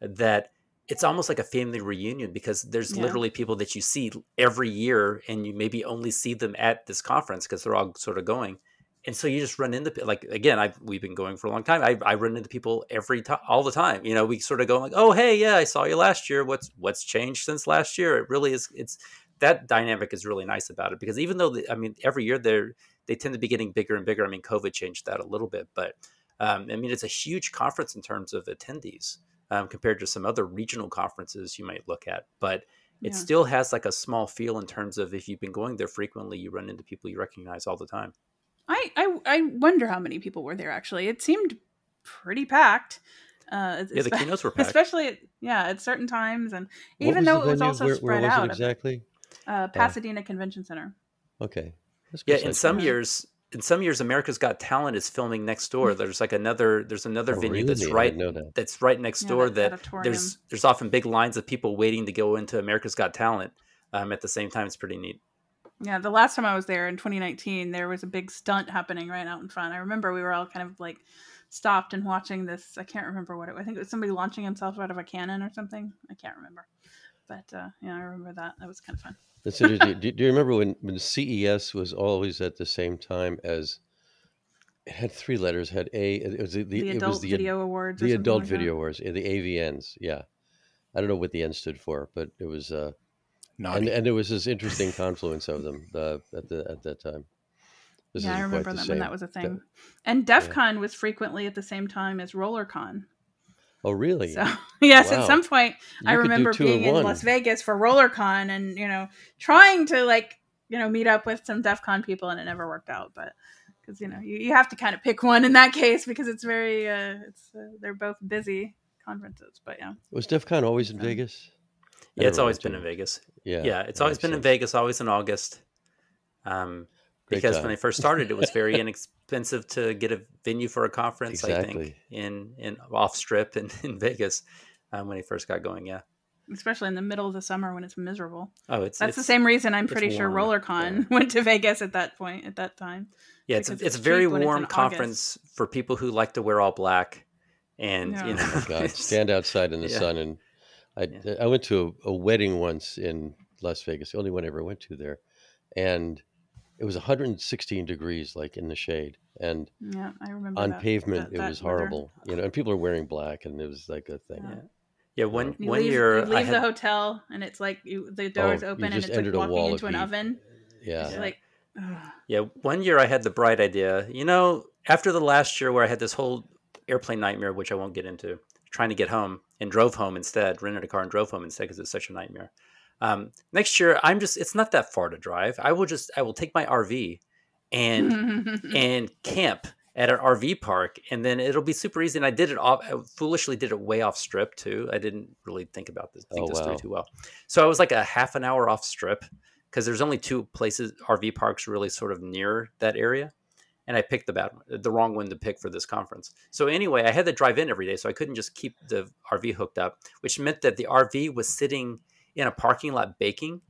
That it's almost like a family reunion because there's yeah. literally people that you see every year, and you maybe only see them at this conference because they're all sort of going. And so you just run into, like, again, I've, we've been going for a long time. I, I run into people every time, all the time. You know, we sort of go like, oh, hey, yeah, I saw you last year. What's, what's changed since last year? It really is. It's that dynamic is really nice about it because even though, the, I mean, every year they're, they tend to be getting bigger and bigger. I mean, COVID changed that a little bit, but um, I mean, it's a huge conference in terms of attendees um, compared to some other regional conferences you might look at, but it yeah. still has like a small feel in terms of if you've been going there frequently, you run into people you recognize all the time. I, I, I wonder how many people were there, actually. It seemed pretty packed. Uh, yeah, the keynotes were packed. Especially, at, yeah, at certain times. And even though it was also where, spread where was out. It exactly? Uh, Pasadena uh, Convention Center. Okay. Yeah, in some yeah. years, in some years, America's Got Talent is filming next door. There's like another, there's another oh, venue really? that's right, that. that's right next yeah, door. That, that there's there's often big lines of people waiting to go into America's Got Talent um, at the same time. It's pretty neat. Yeah, the last time I was there in twenty nineteen, there was a big stunt happening right out in front. I remember we were all kind of like stopped and watching this. I can't remember what it was. I think it was somebody launching himself out of a cannon or something. I can't remember. But uh, yeah, I remember that. That was kind of fun. That's interesting. do, do you remember when, when C E S was always at the same time as, it had three letters, had A, it was the, the, the Adult it was the, Video Awards. The Adult like Video that. Awards, the A V Ns, yeah. I don't know what the N stood for, but it was... Uh, And, and it was this interesting confluence of them uh, at the at that time. This yeah, I remember that when that was a thing. De- and DEF yeah. CON was frequently at the same time as RollerCon. Oh, really? So yes, wow. At some point, you I remember being in one. Las Vegas for RollerCon and, you know, trying to, like, you know, meet up with some DEF CON people, and it never worked out. But because, you know, you, you have to kind of pick one in that case because it's very, uh, it's uh, they're both busy conferences. But yeah. Was DEF CON always in yeah. Vegas? Yeah, it's always been in Vegas. Yeah, yeah, it's always been in Vegas, always in August. Um, because when they first started, it was very inexpensive to get a venue for a conference, I think, in, in off-strip and in Vegas um, when they first got going, yeah. Especially in the middle of the summer when it's miserable. Oh, it's that's it's, the same reason I'm pretty sure RollerCon yeah. went to Vegas at that point, at that time. Yeah, it's a, it's, it's a very warm conference August. For people who like to wear all black and, yeah. you know. Oh God, stand outside in the yeah. sun and... I, yeah. I went to a, a wedding once in Las Vegas, the only one I ever went to there. And it was one hundred sixteen degrees, like in the shade. And yeah, I remember on that, pavement, that, that it was weather. Horrible. You know, and people are wearing black and it was like a thing. Yeah. Yeah, one, you one leave, year. You leave I had, the hotel and it's like you, the doors oh, open and it's like walking into an heat. Oven. Yeah. It's yeah. like, ugh. Yeah. One year I had the bright idea, you know, after the last year where I had this whole airplane nightmare, which I won't get into, trying to get home and drove home instead, rented a car and drove home instead because it's such a nightmare. Um, next year, I'm just, it's not that far to drive. I will just, I will take my R V and, and camp at an R V park and then it'll be super easy. And I did it off, I foolishly did it way off strip too. I didn't really think about this, think oh, this wow. through too well. So I was like a half an hour off strip because there's only two places, R V parks really sort of near that area. And I picked the bad one, the wrong one to pick for this conference. So anyway, I had to drive in every day, so I couldn't just keep the R V hooked up, which meant that the R V was sitting in a parking lot baking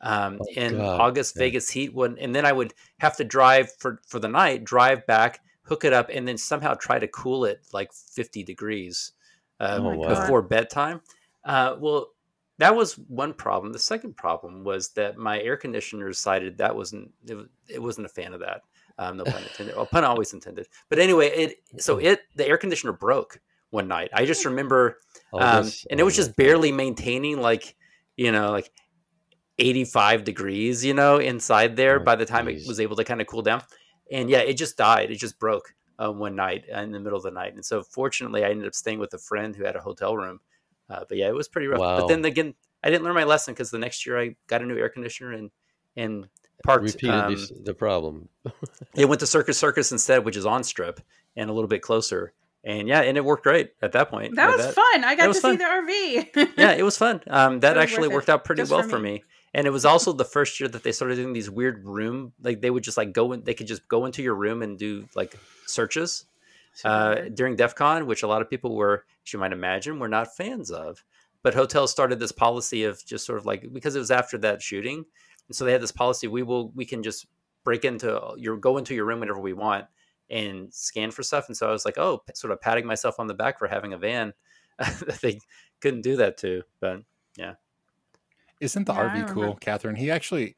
um, oh, in God. August yeah. Vegas heat. When, and then I would have to drive for, for the night, drive back, hook it up, and then somehow try to cool it like fifty degrees uh, oh, wow. before bedtime. Uh, well, that was one problem. The second problem was that my air conditioner decided that wasn't it, it wasn't a fan of that. Um, no pun intended. Well, pun always intended. But anyway, it so it the air conditioner broke one night. I just remember, um, oh, this, and it was just barely maintaining, like you know, like eighty-five degrees, you know, inside there. Oh, by the time geez. It was able to kind of cool down, and yeah, it just died. It just broke uh, one night in the middle of the night, and so fortunately, I ended up staying with a friend who had a hotel room. Uh, but yeah, it was pretty rough. Wow. But then again, I didn't learn my lesson because the next year I got a new air conditioner and and. Parked, repeated um, the problem. It went to Circus Circus instead, which is on strip and a little bit closer. And yeah, and it worked great at that point. That was that. fun. I got to fun. see the R V. Yeah, it was fun. Um, that was actually worked out pretty Just well for me. for me. And it was also the first year that they started doing these weird room, like they would just like go in, they could just go into your room and do like searches uh, during DEF CON, which a lot of people were, as you might imagine, were not fans of. But hotels started this policy of just sort of like, because it was after that shooting. And so they had this policy, we will, we can just break into your, go into your room whenever we want and scan for stuff. And so I was like, oh, sort of patting myself on the back for having a van that they couldn't do that to. But yeah. Isn't the yeah, R V cool, Katherine? He actually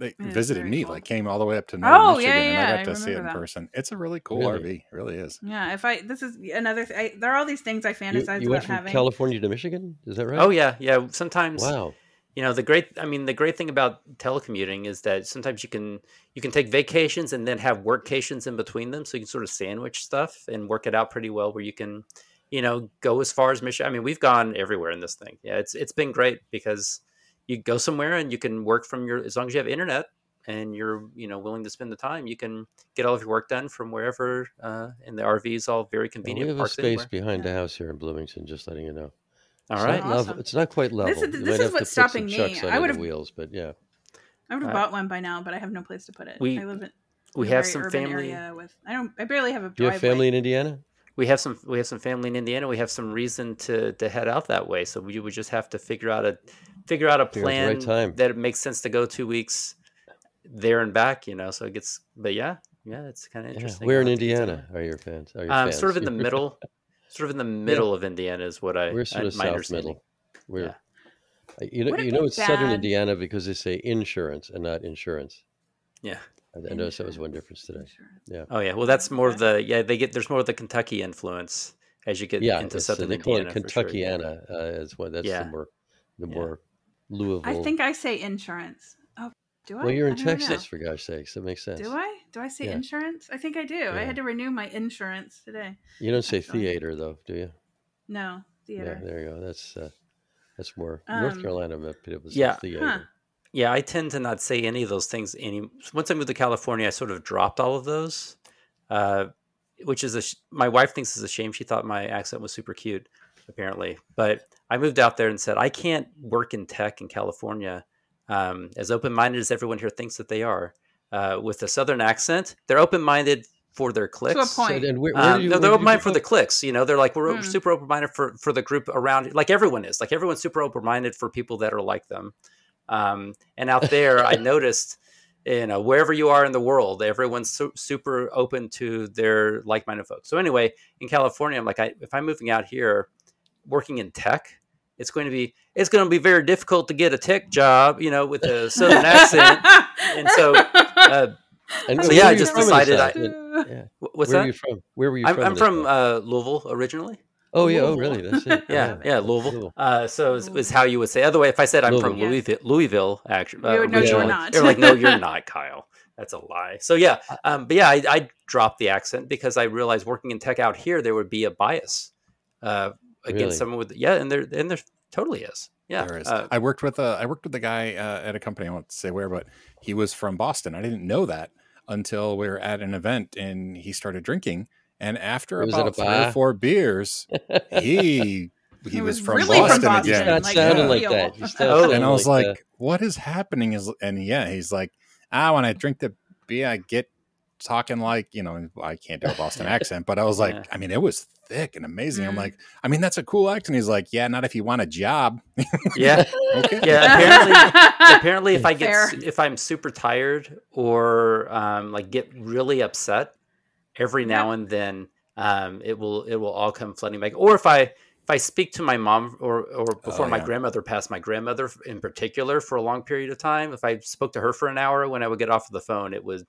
like, visited me, cool. like came all the way up to North oh, Michigan, yeah, yeah, and I got I to see it in that. person. It's a really cool really? R V. It really is. Yeah. If I this is another th- I, there are all these things I fantasize you, you about went from having. California to Michigan, is that right? Oh yeah, yeah. Sometimes, wow. You know, the great. I mean, the great thing about telecommuting is that sometimes you can you can take vacations and then have workcations in between them, so you can sort of sandwich stuff and work it out pretty well, where you can, you know, go as far as Michigan. I mean, we've gone everywhere in this thing. Yeah, it's it's been great because. You go somewhere and you can work from your, as long as you have internet and you're, you know, willing to spend the time, you can get all of your work done from wherever. Uh, and the R V is all very convenient. And we have a space anywhere. behind yeah. the house here in Bloomington, just letting you know. All it's right. Not awesome. level, it's not quite level. This is, this is what's stopping me. I would have wheels, but yeah. I would have uh, bought one by now, but I have no place to put it. We, I live in we have some family. With, I don't, I barely have a driveway. Do you have family in Indiana? We have some, we have some family in Indiana. We have some reason to, to head out that way. So we would just have to figure out a, figure out a plan right time. that it makes sense to go two weeks there and back, you know? So it gets, but yeah, yeah, it's kind of interesting. Yeah. Where in Indiana are your fans? Are your um, fans? Sort of in the middle, sort of in the middle yeah. of Indiana is what I, We're sort I, of my south middle. We're, yeah. You know, you know it's bad. Southern Indiana because they say insurance and not insurance. Yeah. I noticed that was one difference today. Yeah. Oh yeah. Well, that's more of the yeah. They get there's more of the Kentucky influence as you get yeah, into southern they Indiana. Call it Kentuckiana sure. uh, as well. That's yeah. the more the yeah. more Louisville. I think I say insurance. Oh, do I? Well, you're in Texas know. for God's sakes. That makes sense. Do I? Do I say yeah. insurance? I think I do. Yeah. I had to renew my insurance today. You don't say Actually. theater though, do you? No, theater. Yeah, there you go. That's uh, that's more um, North Carolina. It was yeah. theater. Huh. Yeah, I tend to not say any of those things. Any once I moved to California, I sort of dropped all of those, uh, which is a sh- my wife thinks is a shame. She thought my accent was super cute, apparently. But I moved out there and said I can't work in tech in California, um, as open-minded as everyone here thinks that they are. Uh, with a southern accent, they're open-minded for their clicks. To a point. So, and where, where um, you, no, they're open-minded for the clicks. You know, they're like we're mm. super open-minded for for the group around. Like everyone is. Like everyone's super open-minded for people that are like them. Um, and out there, I noticed, you know, wherever you are in the world, everyone's su- super open to their like-minded folks. So anyway, in California, I'm like, I, if I'm moving out here, working in tech, it's going to be, it's going to be very difficult to get a tech job, you know, with a southern accent. And so, uh, and so yeah, I just decided. I, yeah. What's where that? Where are you from? Where were you I'm, from? I'm from uh, Louisville originally. Oh yeah, Louisville. oh really? That's it. yeah, yeah, Louisville. Louisville. Uh, so is, is how you would say. Otherwise, if I said I'm Louisville. from Louisville, Louisville, actually, uh, you would, no, you're not. They're like, no, you're not, Kyle. That's a lie. So yeah, um, but yeah, I, I dropped the accent because I realized working in tech out here, there would be a bias uh, against really? someone with yeah, and there and there totally is. Yeah, there is. Uh, I worked with a I worked with a guy uh, at a company. I won't say where, but he was from Boston. I didn't know that until we were at an event and he started drinking. And after about three or four beers, he he was, was from, really Boston from Boston again. Like, sounded like that. He oh, and I was like, like "What is happening?" Is and yeah, he's like, "Ah, when I drink the beer, I get talking like you know." I can't do a Boston accent, but I was like, yeah. I mean, it was thick and amazing. Mm. I'm like, I mean, that's a cool accent. He's like, "Yeah, not if you want a job." yeah, okay. yeah. Apparently, apparently, if I get Fair. if I'm super tired or um, like get really upset. Every now and then, um, it will it will all come flooding back. Or if I if I speak to my mom, or or before oh, my yeah. grandmother passed, my grandmother in particular for a long period of time, if I spoke to her for an hour, when I would get off the phone, it would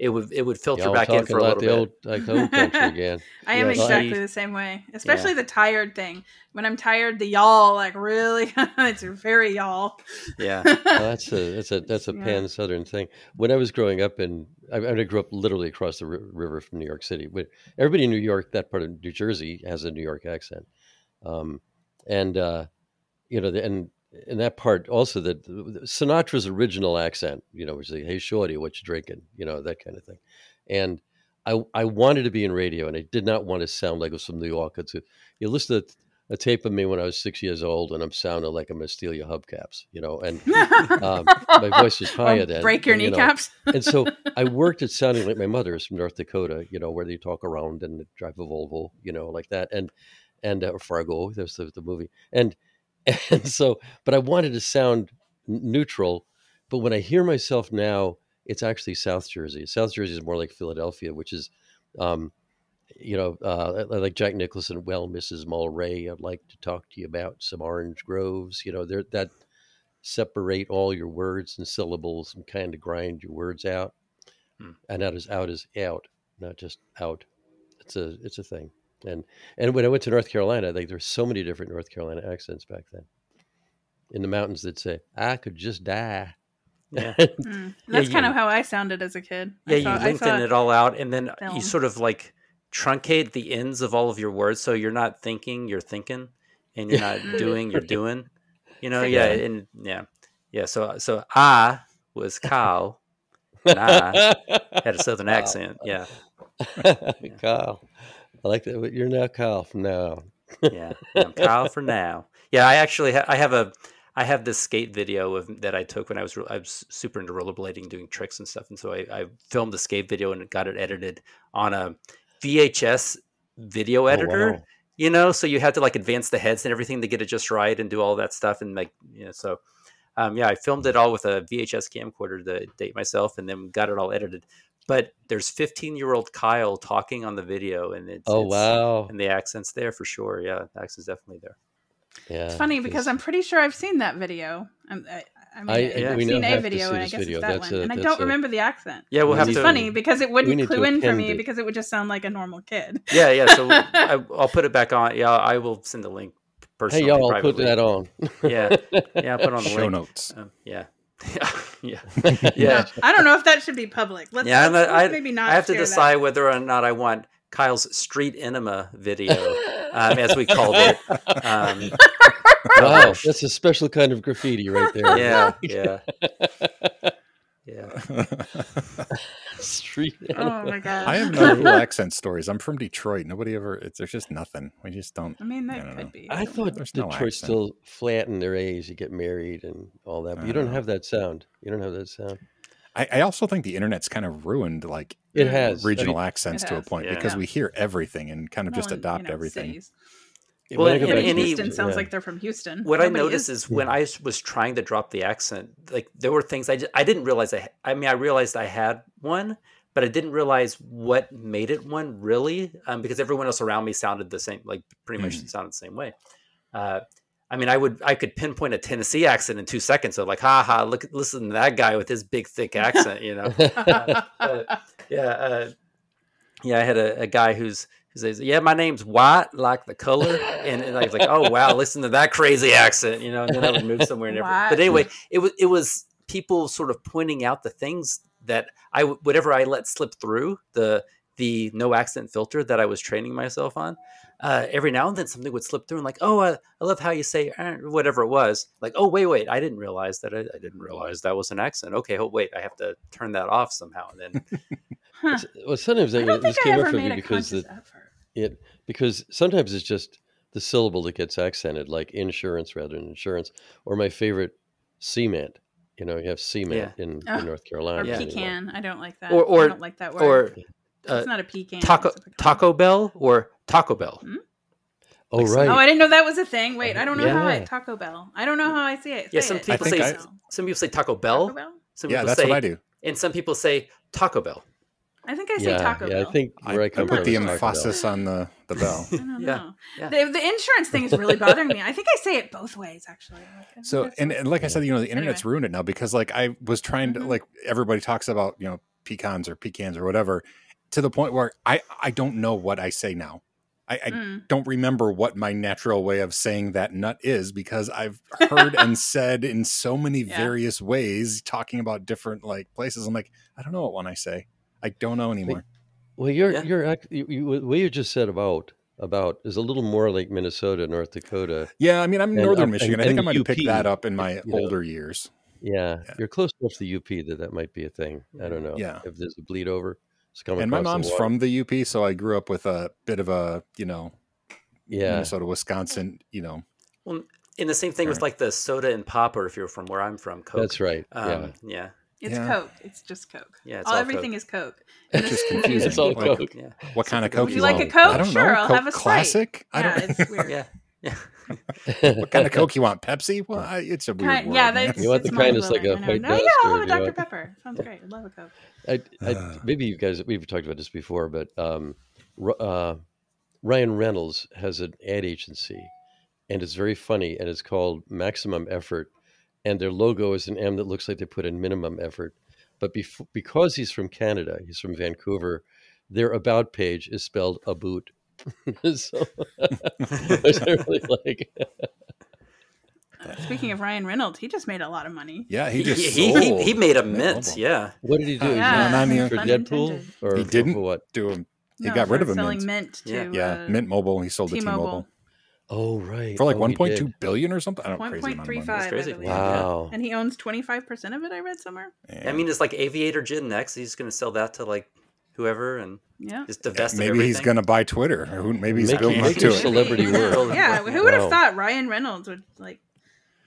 it would it would filter back in for a little bit. Old, like the old country again. I yeah, am exactly I, the same way, especially yeah. the tired thing. When I'm tired, the y'all like really, it's very y'all. Yeah, well, that's a that's a that's a yeah. pan southern thing. When I was growing up in. I mean, I grew up literally across the river from New York City. But everybody in New York, that part of New Jersey, has a New York accent, um, and uh, you know, and in that part also that Sinatra's original accent, you know, which is like, "Hey, shorty, what you drinking?" You know, that kind of thing. And I, I wanted to be in radio, and I did not want to sound like I was from New York. It's a, you listen to a tape of me when I was six years old, and I'm sounding like I'm going to steal your hubcaps, you know, and um, my voice is higher then. Break your and, kneecaps. You know, and so I worked at sounding like my mother is from North Dakota, you know, where they talk around and drive a Volvo, you know, like that. And, and uh, Fargo, there's the, the movie. And, and so, but I wanted to sound neutral. But when I hear myself now, it's actually South Jersey. South Jersey is more like Philadelphia, which is, um, you know, uh, like Jack Nicholson, well, Missus Mulray, I'd like to talk to you about some orange groves. You know, that separate all your words and syllables and kind of grind your words out. Hmm. And out is out is out, not just out. It's a it's a thing. And and when I went to North Carolina, like there's so many different North Carolina accents back then. In the mountains that say, I could just die. Yeah, mm. That's yeah, kind you, of how I sounded as a kid. Yeah, I saw, you lengthen it all out, and then film. You sort of like truncate the ends of all of your words, so you're not thinking, you're thinking, and you're not doing, you're doing. You know, yeah, and yeah, yeah. So, so I was Kyle, and I had a Southern accent. Yeah, Kyle. I like that. You're now Kyle from now on. Yeah, I'm Kyle for now. Yeah, I actually ha- I have a. I have this skate video of, that I took when I was, I was super into rollerblading, doing tricks and stuff. And so I, I filmed the skate video and got it edited on a V H S video editor, oh, wow. you know, so you had to like advance the heads and everything to get it just right and do all that stuff. And like, you know, so um, yeah, I filmed it all with a V H S camcorder to date myself and then got it all edited. But there's fifteen year old Kyle talking on the video and it's, oh, it's, wow. and the accent's there for sure. Yeah. The accent's definitely there. Yeah, it's funny because it's, I'm pretty sure I've seen that video. I'm, I, I mean, I, yeah. I've seen a video, and I guess video. It's that that's one. A, and I don't a, remember the accent. Yeah, we'll have to. It's funny because it wouldn't clue in for me it. because it would just sound like a normal kid. Yeah, yeah. So I, I'll put it back on. Yeah, I will send the link personally. Hey, y'all, I'll put that on. yeah, yeah. I'll put on the show link. notes. Um, yeah. yeah, yeah, yeah. No, I don't know if that should be public. Let's, yeah, let's, I, let's maybe not. I have to decide that. whether or not I want Kyle's street enema video, um, as we called it. Um, wow, that's a special kind of graffiti right there. Yeah, yeah, yeah. Street enema. Oh my god! I have no real accent stories. I'm from Detroit. Nobody ever. It's, there's just nothing. We just don't. I mean, that I could know. be. I thought there's Detroit no still flatten their A's. You get married and all that, but you don't know. have that sound. You don't have that sound. I also think the internet's kind of ruined like it has regional I mean, accents has, to a point yeah. because we hear everything and kind of no just one, adopt you know, everything. Cities. Well, and, and, and Houston he, sounds yeah. like they're from Houston. What Nobody I noticed is, is when yeah. I was trying to drop the accent, like there were things I just, I didn't realize. I, I mean, I realized I had one, but I didn't realize what made it one really um, because everyone else around me sounded the same, like pretty much mm. sounded the same way. Uh, I mean, I would, I could pinpoint a Tennessee accent in two seconds. So like, ha ha, look, listen to that guy with his big, thick accent, you know? uh, uh, yeah. Uh, yeah. I had a, a guy who's, who says, yeah, my name's white, like the color. And, and I was like, oh, wow, listen to that crazy accent, you know? And then I would move somewhere. And everything. But anyway, it was, it was people sort of pointing out the things that I, whatever I let slip through the, the no accent filter that I was training myself on. Uh, every now and then something would slip through and like, oh, uh, I love how you say eh, whatever it was. Like, oh, wait, wait, I didn't realize that. I, I didn't realize that was an accent. Okay, oh, wait, I have to turn that off somehow. And then, huh. well, sometimes I, I don't this think came I ever up for me because the, it because sometimes it's just the syllable that gets accented, like insurance rather than insurance, or my favorite cement. You know, you have cement yeah. in, oh, in North Carolina. Or pecan. Anyway. I don't like that. Or, or I don't like that word. Or, uh, it's not a pecan. Taco Taco Bell or Taco Bell. Mm-hmm. Oh, like, right. Oh, I didn't know that was a thing. Wait, I don't know yeah. how I Taco Bell. I don't know how I say it. Say yeah, some people say I, some people say Taco Bell. Taco Bell? Some yeah, people that's say, what I do. And some people say Taco Bell. I think I say yeah, Taco yeah, Bell. Yeah, I think where I, I come I put the emphasis on the, the bell. I don't yeah. know. Yeah. The, the insurance thing is really bothering me. I think I say it both ways, actually. Like, so, and, and like I said, you know, the internet's anyway. ruined it now because, like, I was trying to, mm-hmm. like, everybody talks about, you know, pecans or pecans or whatever. To the point where I, I don't know what I say now. I, I mm. don't remember what my natural way of saying that nut is because I've heard and said in so many yeah. various ways talking about different like places. I'm like, I don't know what one I say. I don't know anymore. Well, you're, yeah. you're, you, you, what you just said about, about is a little more like Minnesota, North Dakota. Yeah. I mean, I'm and, Northern um, Michigan. And, I think I might have picked that up in my older know. years. Yeah. yeah. You're close enough to the U P that that might be a thing. I don't know yeah. if there's a bleed over. And my mom's the from the U P, so I grew up with a bit of a, you know, yeah. Minnesota, Wisconsin, you know. Well, and the same thing right. with like the soda and popper, if you're from where I'm from, Coke. That's right. Um, yeah. yeah. It's yeah. Coke. It's just Coke. Yeah, it's all, all everything Coke. Is Coke. It's just confusing. It's all like, Coke. Yeah. What kind of Coke do you want? You like a Coke? I don't sure, know. I'll Coke have a Classic? I yeah, don't... it's weird. Yeah. yeah. What kind of Coke you want? Pepsi? Well, I, it's a weird kind, word. Yeah, that's, you want the kind that's like a white no, Ghost. Yeah, I'll have a Doctor Know? Pepper. Sounds great. I love a Coke. I, I, maybe you guys, we've talked about this before, but um, uh, Ryan Reynolds has an ad agency, and it's very funny, and it's called Maximum Effort. And their logo is an M that looks like they put in minimum effort. But bef- because he's from Canada, he's from Vancouver, their about page is spelled aboot. So I was really like... Speaking of Ryan Reynolds, he just made a lot of money. Yeah, he just he sold. he, he made a mint. Yeah. What did he do? Uh, yeah, he for Deadpool, or he didn't for what? Do him. He no, got rid of a mint. mint to, yeah, uh, yeah, Mint Mobile. He sold T-Mobile. it to T-Mobile. Oh right, for like oh, one point two billion or something. I don't know. one point three five. Wow. And he owns twenty-five percent of it. I read somewhere. Yeah. I mean, it's like Aviator Gin next. He's going to sell that to like whoever and. Yeah, just divest yeah, maybe everything. He's going to buy Twitter. Or maybe he's building up to it. Celebrity world. Yeah, who would have thought Ryan Reynolds would like.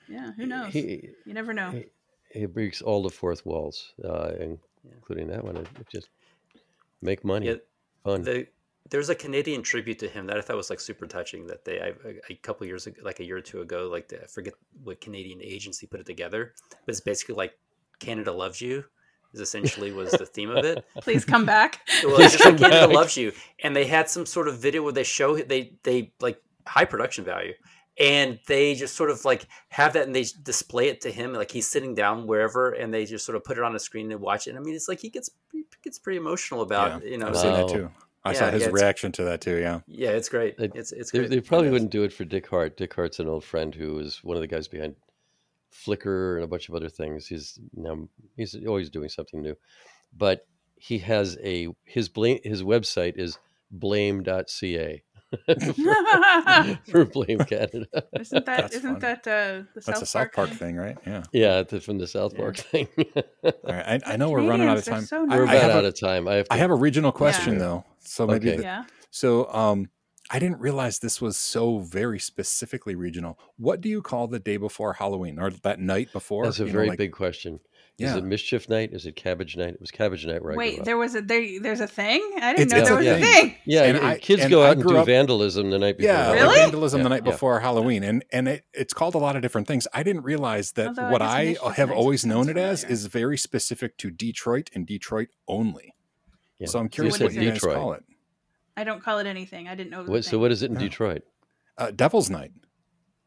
Yeah, who knows? He, you never know. He, he breaks all the fourth walls, uh, including yeah. that one. It, it just make money. Yeah, fun. The, there's a Canadian tribute to him that I thought was like super touching. That they, I, a, a couple years ago, like a year or two ago, like the, I forget what Canadian agency put it together, but it's basically like Canada loves you. Is essentially was the theme of it. Please come back. Well, it's just like Canada back. Loves you, and they had some sort of video where they show they they like high production value. And they just sort of like have that and they display it to him. Like he's sitting down wherever and they just sort of put it on a screen and watch it. And I mean, it's like he gets he gets pretty emotional about, yeah. you know. I've wow. seen that too. I yeah, saw his yeah, reaction to that too, yeah. Yeah, it's great. It's, it's great. They, they probably wouldn't do it for Dick Hart. Dick Hart's an old friend who is one of the guys behind Flickr and a bunch of other things. He's now he's always doing something new. But he has a, his blame, his website is blame dot c a. for, for Blame Canada. Isn't that That's isn't funny. that uh, the That's South, a South Park, Park thing, right? Yeah, yeah, the, from the South yeah. Park thing. All right, I, I know we're running out of time. So nice. We're about out a, of time. I have, to... I have a regional question yeah. though, so maybe. Okay. The, yeah. So, um, I didn't realize this was so very specifically regional. What do you call the day before Halloween or that night before? That's a very know, like, big question. Yeah. Is it Mischief Night? Is it Cabbage Night? It was Cabbage Night, right? Wait, there was a there, there's a thing? I didn't it's, know yeah, there was yeah. a thing. Yeah, and I, kids and go out and do up, vandalism the night before. Yeah, really? Vandalism yeah, the night yeah. before Halloween, and and it, it's called a lot of different things. I didn't realize that Although what I, I have always known it as is very specific to Detroit and Detroit only. Yeah. So I'm curious so what, what you Detroit? guys call it. I don't call it anything. I didn't know. It was what, so what is it in no. Detroit? Uh, Devil's Night.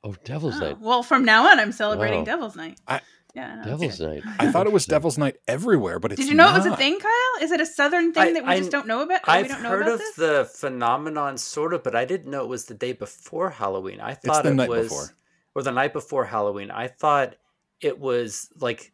Oh, Devil's oh. Night. Well, from now on, I'm celebrating wow. Devil's Night. I, Yeah, no, Devil's Night. I thought it was Devil's Night everywhere, but it's Did you know not. It was a thing, Kyle? Is it a Southern thing I, that we I, just don't know about? I've we don't know heard about of this? The phenomenon, sort of, but I didn't know it was the day before Halloween. I thought it was, before. or the night before Halloween. I thought it was like,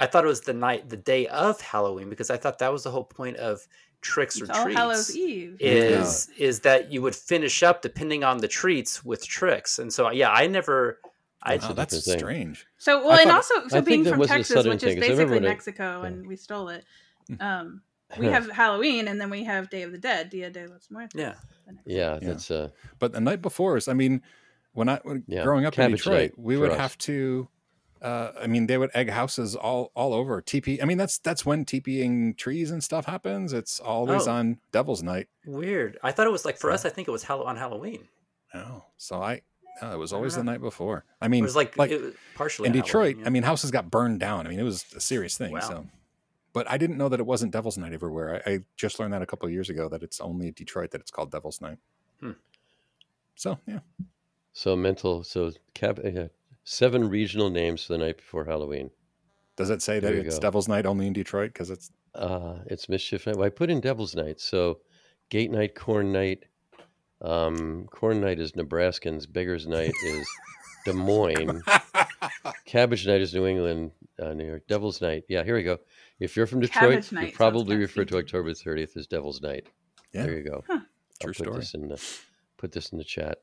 I thought it was the night, the day of Halloween, because I thought that was the whole point of tricks it's or all treats. Hallows Eve. Is yeah. is that you would finish up depending on the treats with tricks, and so yeah, I never. I wow, that's strange. So well, thought, and also so being from Texas, which is basically Mexico, it, and yeah. we stole it. Um, we have Halloween, and then we have Day of the Dead, Dia de los Muertos. Yeah, yeah, that's. Uh, but the night before is, I mean, when I when yeah, growing up in Detroit, we would us. have to. Uh, I mean, they would egg houses all all over. T P. I mean, that's that's when TPing trees and stuff happens. It's always oh. on Devil's Night. Weird. I thought it was like for us. I think it was on Halloween. Oh, so I. No, it was always the night before. I mean, it was like, like it was partially in Detroit. Yeah. I mean, houses got burned down. I mean, it was a serious thing. Wow. So, but I didn't know that it wasn't Devil's Night everywhere. I, I just learned that a couple of years ago that it's only in Detroit that it's called Devil's Night. Hmm. So yeah. So mental. So cab, uh, seven regional names for the night before Halloween. Does it say there that it's go. Devil's Night only in Detroit? Because it's uh, it's Mischief Night. Well, I put in Devil's Night. So Gate Night, Corn Night. Um, Corn Night is Nebraskans. Beggars Night is Des Moines. Cabbage Night is New England, uh, New York. Devil's Night. Yeah, here we go. If you're from Detroit, you probably refer to October thirtieth as Devil's Night. Yeah. There you go. Huh. True put story. This in the, put this in the chat.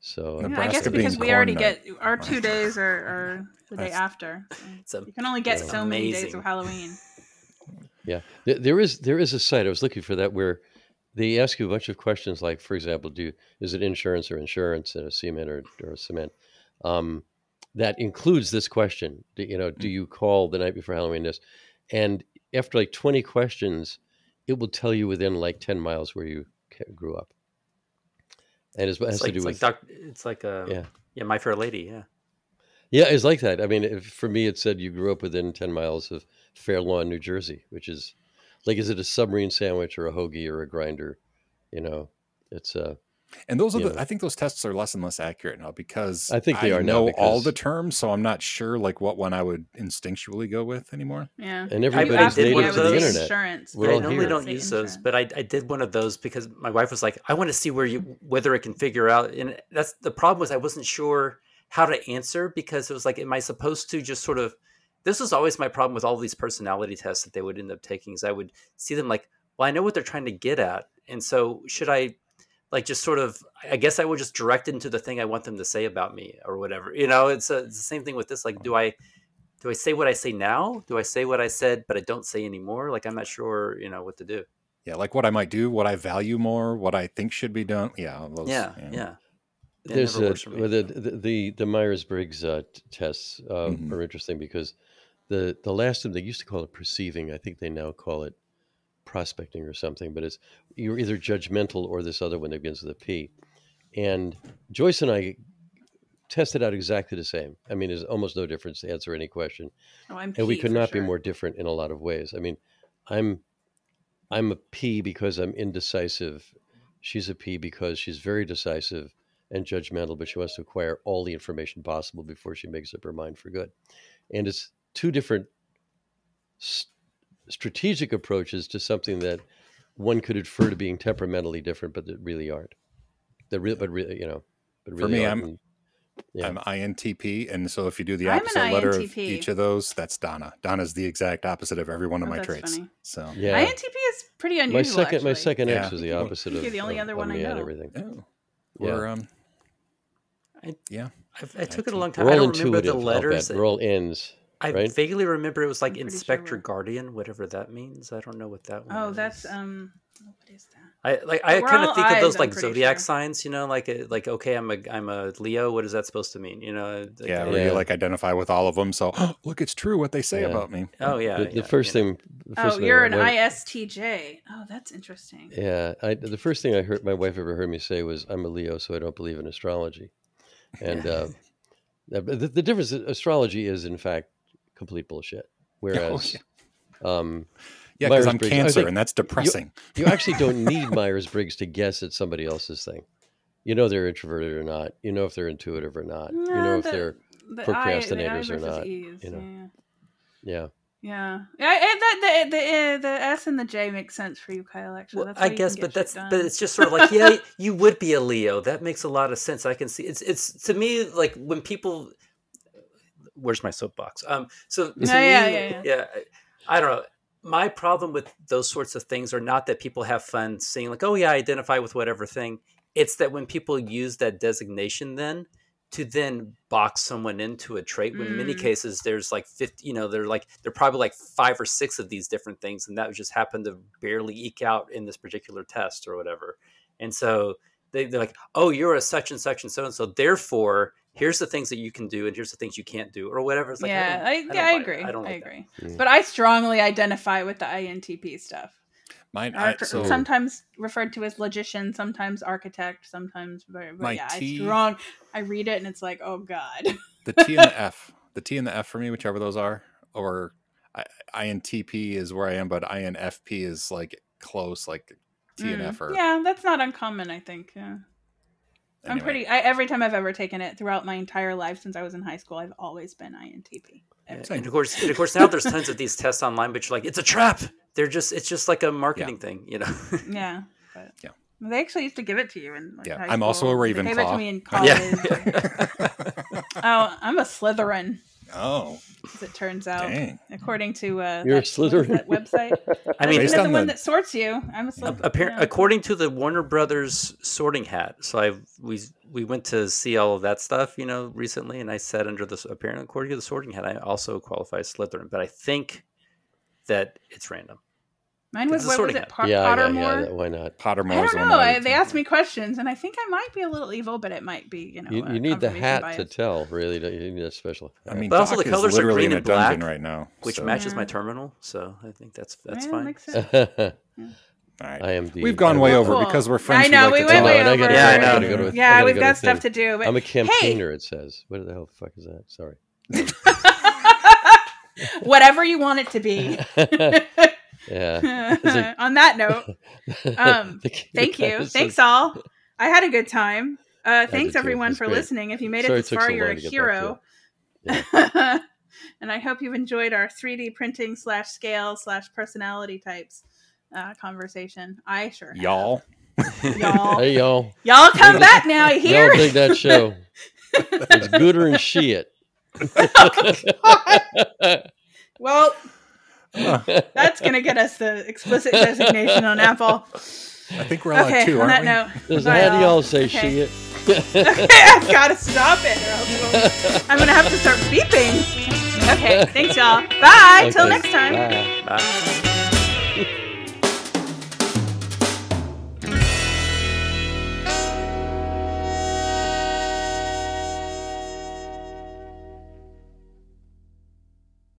So yeah, I guess because we already night. get our two days are, are the day after. So a, you can only get so amazing. many days of Halloween. Yeah, there, there is there is a site I was looking for that where. they ask you a bunch of questions like, for example, do is it insurance or insurance and a cement or, or cement? Um, that includes this question, do, you know, do you call the night before Halloween this? And after like twenty questions, it will tell you within like ten miles where you grew up. And it's, it has it's to like, do it's with... Like doc, it's like a, yeah. yeah, My Fair Lady, yeah. Yeah, it's like that. I mean, if, for me, it said you grew up within ten miles of Fair Lawn, New Jersey, which is like, is it a submarine sandwich or a hoagie or a grinder? You know, it's a... And those are the, know. I think those tests are less and less accurate now because I think they I are know now because... all the terms, so I'm not sure like what one I would instinctually go with anymore. Yeah, and everybody's native to the internet. I normally don't use those, but I, I did one of those because my wife was like, I want to see where you whether it can figure out, and that's the problem was I wasn't sure how to answer because it was like, am I supposed to just sort of? This was always my problem with all these personality tests that they would end up taking is I would see them like, well, I know what they're trying to get at, and so should I? Like just sort of, I guess I will just direct it into the thing I want them to say about me or whatever. You know, it's, a, it's the same thing with this. Like, do I, do I say what I say now? Do I say what I said, but I don't say anymore? Like, I'm not sure, you know, what to do. Yeah. Like what I might do, what I value more, what I think should be done. Yeah. Those, yeah, yeah. Yeah. There's a, well, the, the, the Myers-Briggs uh, tests uh, mm-hmm. are interesting because the, the last one, they used to call it perceiving. I think they now call it prospecting or something, but it's you're either judgmental or this other one that begins with a P. And Joyce and I tested out exactly the same. I mean, there's almost no difference to answer any question. Oh, I'm P, and we could not sure. be more different in a lot of ways. I mean, I'm I'm a P because I'm indecisive. She's a P because she's very decisive and judgmental, but she wants to acquire all the information possible before she makes up her mind for good. And it's two different st- strategic approaches to something that one could infer to being temperamentally different, but that really aren't. That really, but really, you know, but really for me, I'm and, yeah. I'm I N T P, and so if you do the opposite letter of each of those, that's Donna. Donna's the exact opposite of every one of oh, my traits. Funny. So yeah. I N T P is pretty unusual. My second, actually. my second yeah. X is the opposite you're of. You're the only of, other one I know. Everything. Oh. Yeah. Or, um, I, yeah. I've, I took I T P. It a long time. We're I don't remember the letters. We're all N's. I right? vaguely remember it was like Inspector sure Guardian, whatever that means. I don't know what that one oh, is. Oh, that's um, what is that? I like I kind of think eyes, of those I'm like zodiac sure. signs, you know, like a, like okay, I'm a I'm a Leo. What is that supposed to mean? You know, like, yeah, where yeah. you like identify with all of them. So oh, look, it's true what they say yeah. about me. Oh yeah, the, the yeah, first yeah. thing. The first oh, thing you're an wife, I S T J. Oh, that's interesting. Yeah, I, the first thing I heard my wife ever heard me say was, "I'm a Leo, so I don't believe in astrology," and uh, the, the difference astrology is in fact. Complete bullshit. Whereas, oh, yeah. um, yeah, because I'm Cancer, and that's depressing. You, you actually don't need Myers-Briggs to guess at somebody else's thing. You know they're introverted or not. You know if they're intuitive or not. No, you know the, if they're the procrastinators I, the I or not. E's, you know, yeah, yeah. yeah. I, that, the, the the S and the J makes sense for you, Kyle. Actually, that's well, I guess, but that's done. But it's just sort of like yeah, you would be a Leo. That makes a lot of sense. I can see it's it's to me like when people. Where's my soapbox? Um, so no, me, yeah, yeah, yeah. yeah, I don't know. My problem with those sorts of things are not that people have fun saying like, oh yeah, I identify with whatever thing. It's that when people use that designation then to then box someone into a trait, mm. when in many cases there's like fifty, you know, they're like, they're probably like five or six of these different things. And that just happened to barely eke out in this particular test or whatever. And so they, they're like, oh, you're a such and such and so and so. Therefore, here's the things that you can do and here's the things you can't do or whatever. It's like, yeah, I, don't, I, I, don't I agree. It. I, don't like I agree. That. But I strongly identify with the I N T P stuff. Mine, I, Ar- so sometimes referred to as logician, sometimes architect, sometimes, but, but yeah, T, I strong. I read it and it's like, oh God. The T and the F, the T and the F for me, whichever those are, or I, I N T P is where I am, but I N F P is like close, like T mm, and F. Or, yeah, that's not uncommon, I think. Yeah. Anyway. I'm pretty, I, every time I've ever taken it throughout my entire life since I was in high school, I've always been I N T P. Yeah, and of course, and of course now there's tons of these tests online, but you're like, it's a trap. They're just, it's just like a marketing yeah. thing, you know? yeah. But yeah. They actually used to give it to you in like, yeah. high school. I'm also a Ravenclaw. They gave it to me in college. Yeah. oh, I'm a Slytherin. Oh. As it turns out. Dang. According to uh, that, that website. I mean, the, the one that sorts you. I'm a Slytherin. Appar- yeah. According to the Warner Brothers sorting hat. So I we we went to see all of that stuff, you know, recently, and I said under this apparently according to the sorting hat, I also qualify as Slytherin, but I think that it's random. Mine was, what was it, Pot- yeah, Pottermore? Yeah, yeah, why not? Pottermore. I don't know. I, they asked me questions, and I think I might be a little evil, but it might be, you know. You, you need the hat bias. To tell, really. You need a special. I mean, but also the colors are green and black right now, which so. matches yeah. my terminal. So I think that's that's yeah, fine. Makes sense. yeah. All right. I am the, we've gone I'm way cool. over because we're friends. I know we, like we went way over. Yeah, I know. Go to, yeah, we've go got stuff to do. I'm a campaigner. It says, "What the hell the fuck is that?" Sorry. Whatever you want it to be. Yeah. Like, on that note, um, thank you. Thanks all. I had a good time. Uh, thanks everyone for great. listening. If you made Sorry it this it far, so you're a hero. Yeah. And I hope you've enjoyed our three D printing slash scale slash personality types uh, conversation. I sure have. Y'all. Y'all. Hey, y'all. Y'all come back now. You hear? Y'all dig that show. It's gooder than shit. Oh, God. Well... That's going to get us the explicit designation on Apple. I think we're on okay, two, on aren't that we? Note, how do y'all say okay. she it? Okay, I've got to stop it or else I'm going to have to start beeping. Okay, thanks y'all. Bye, okay, till next time. Bye. Bye.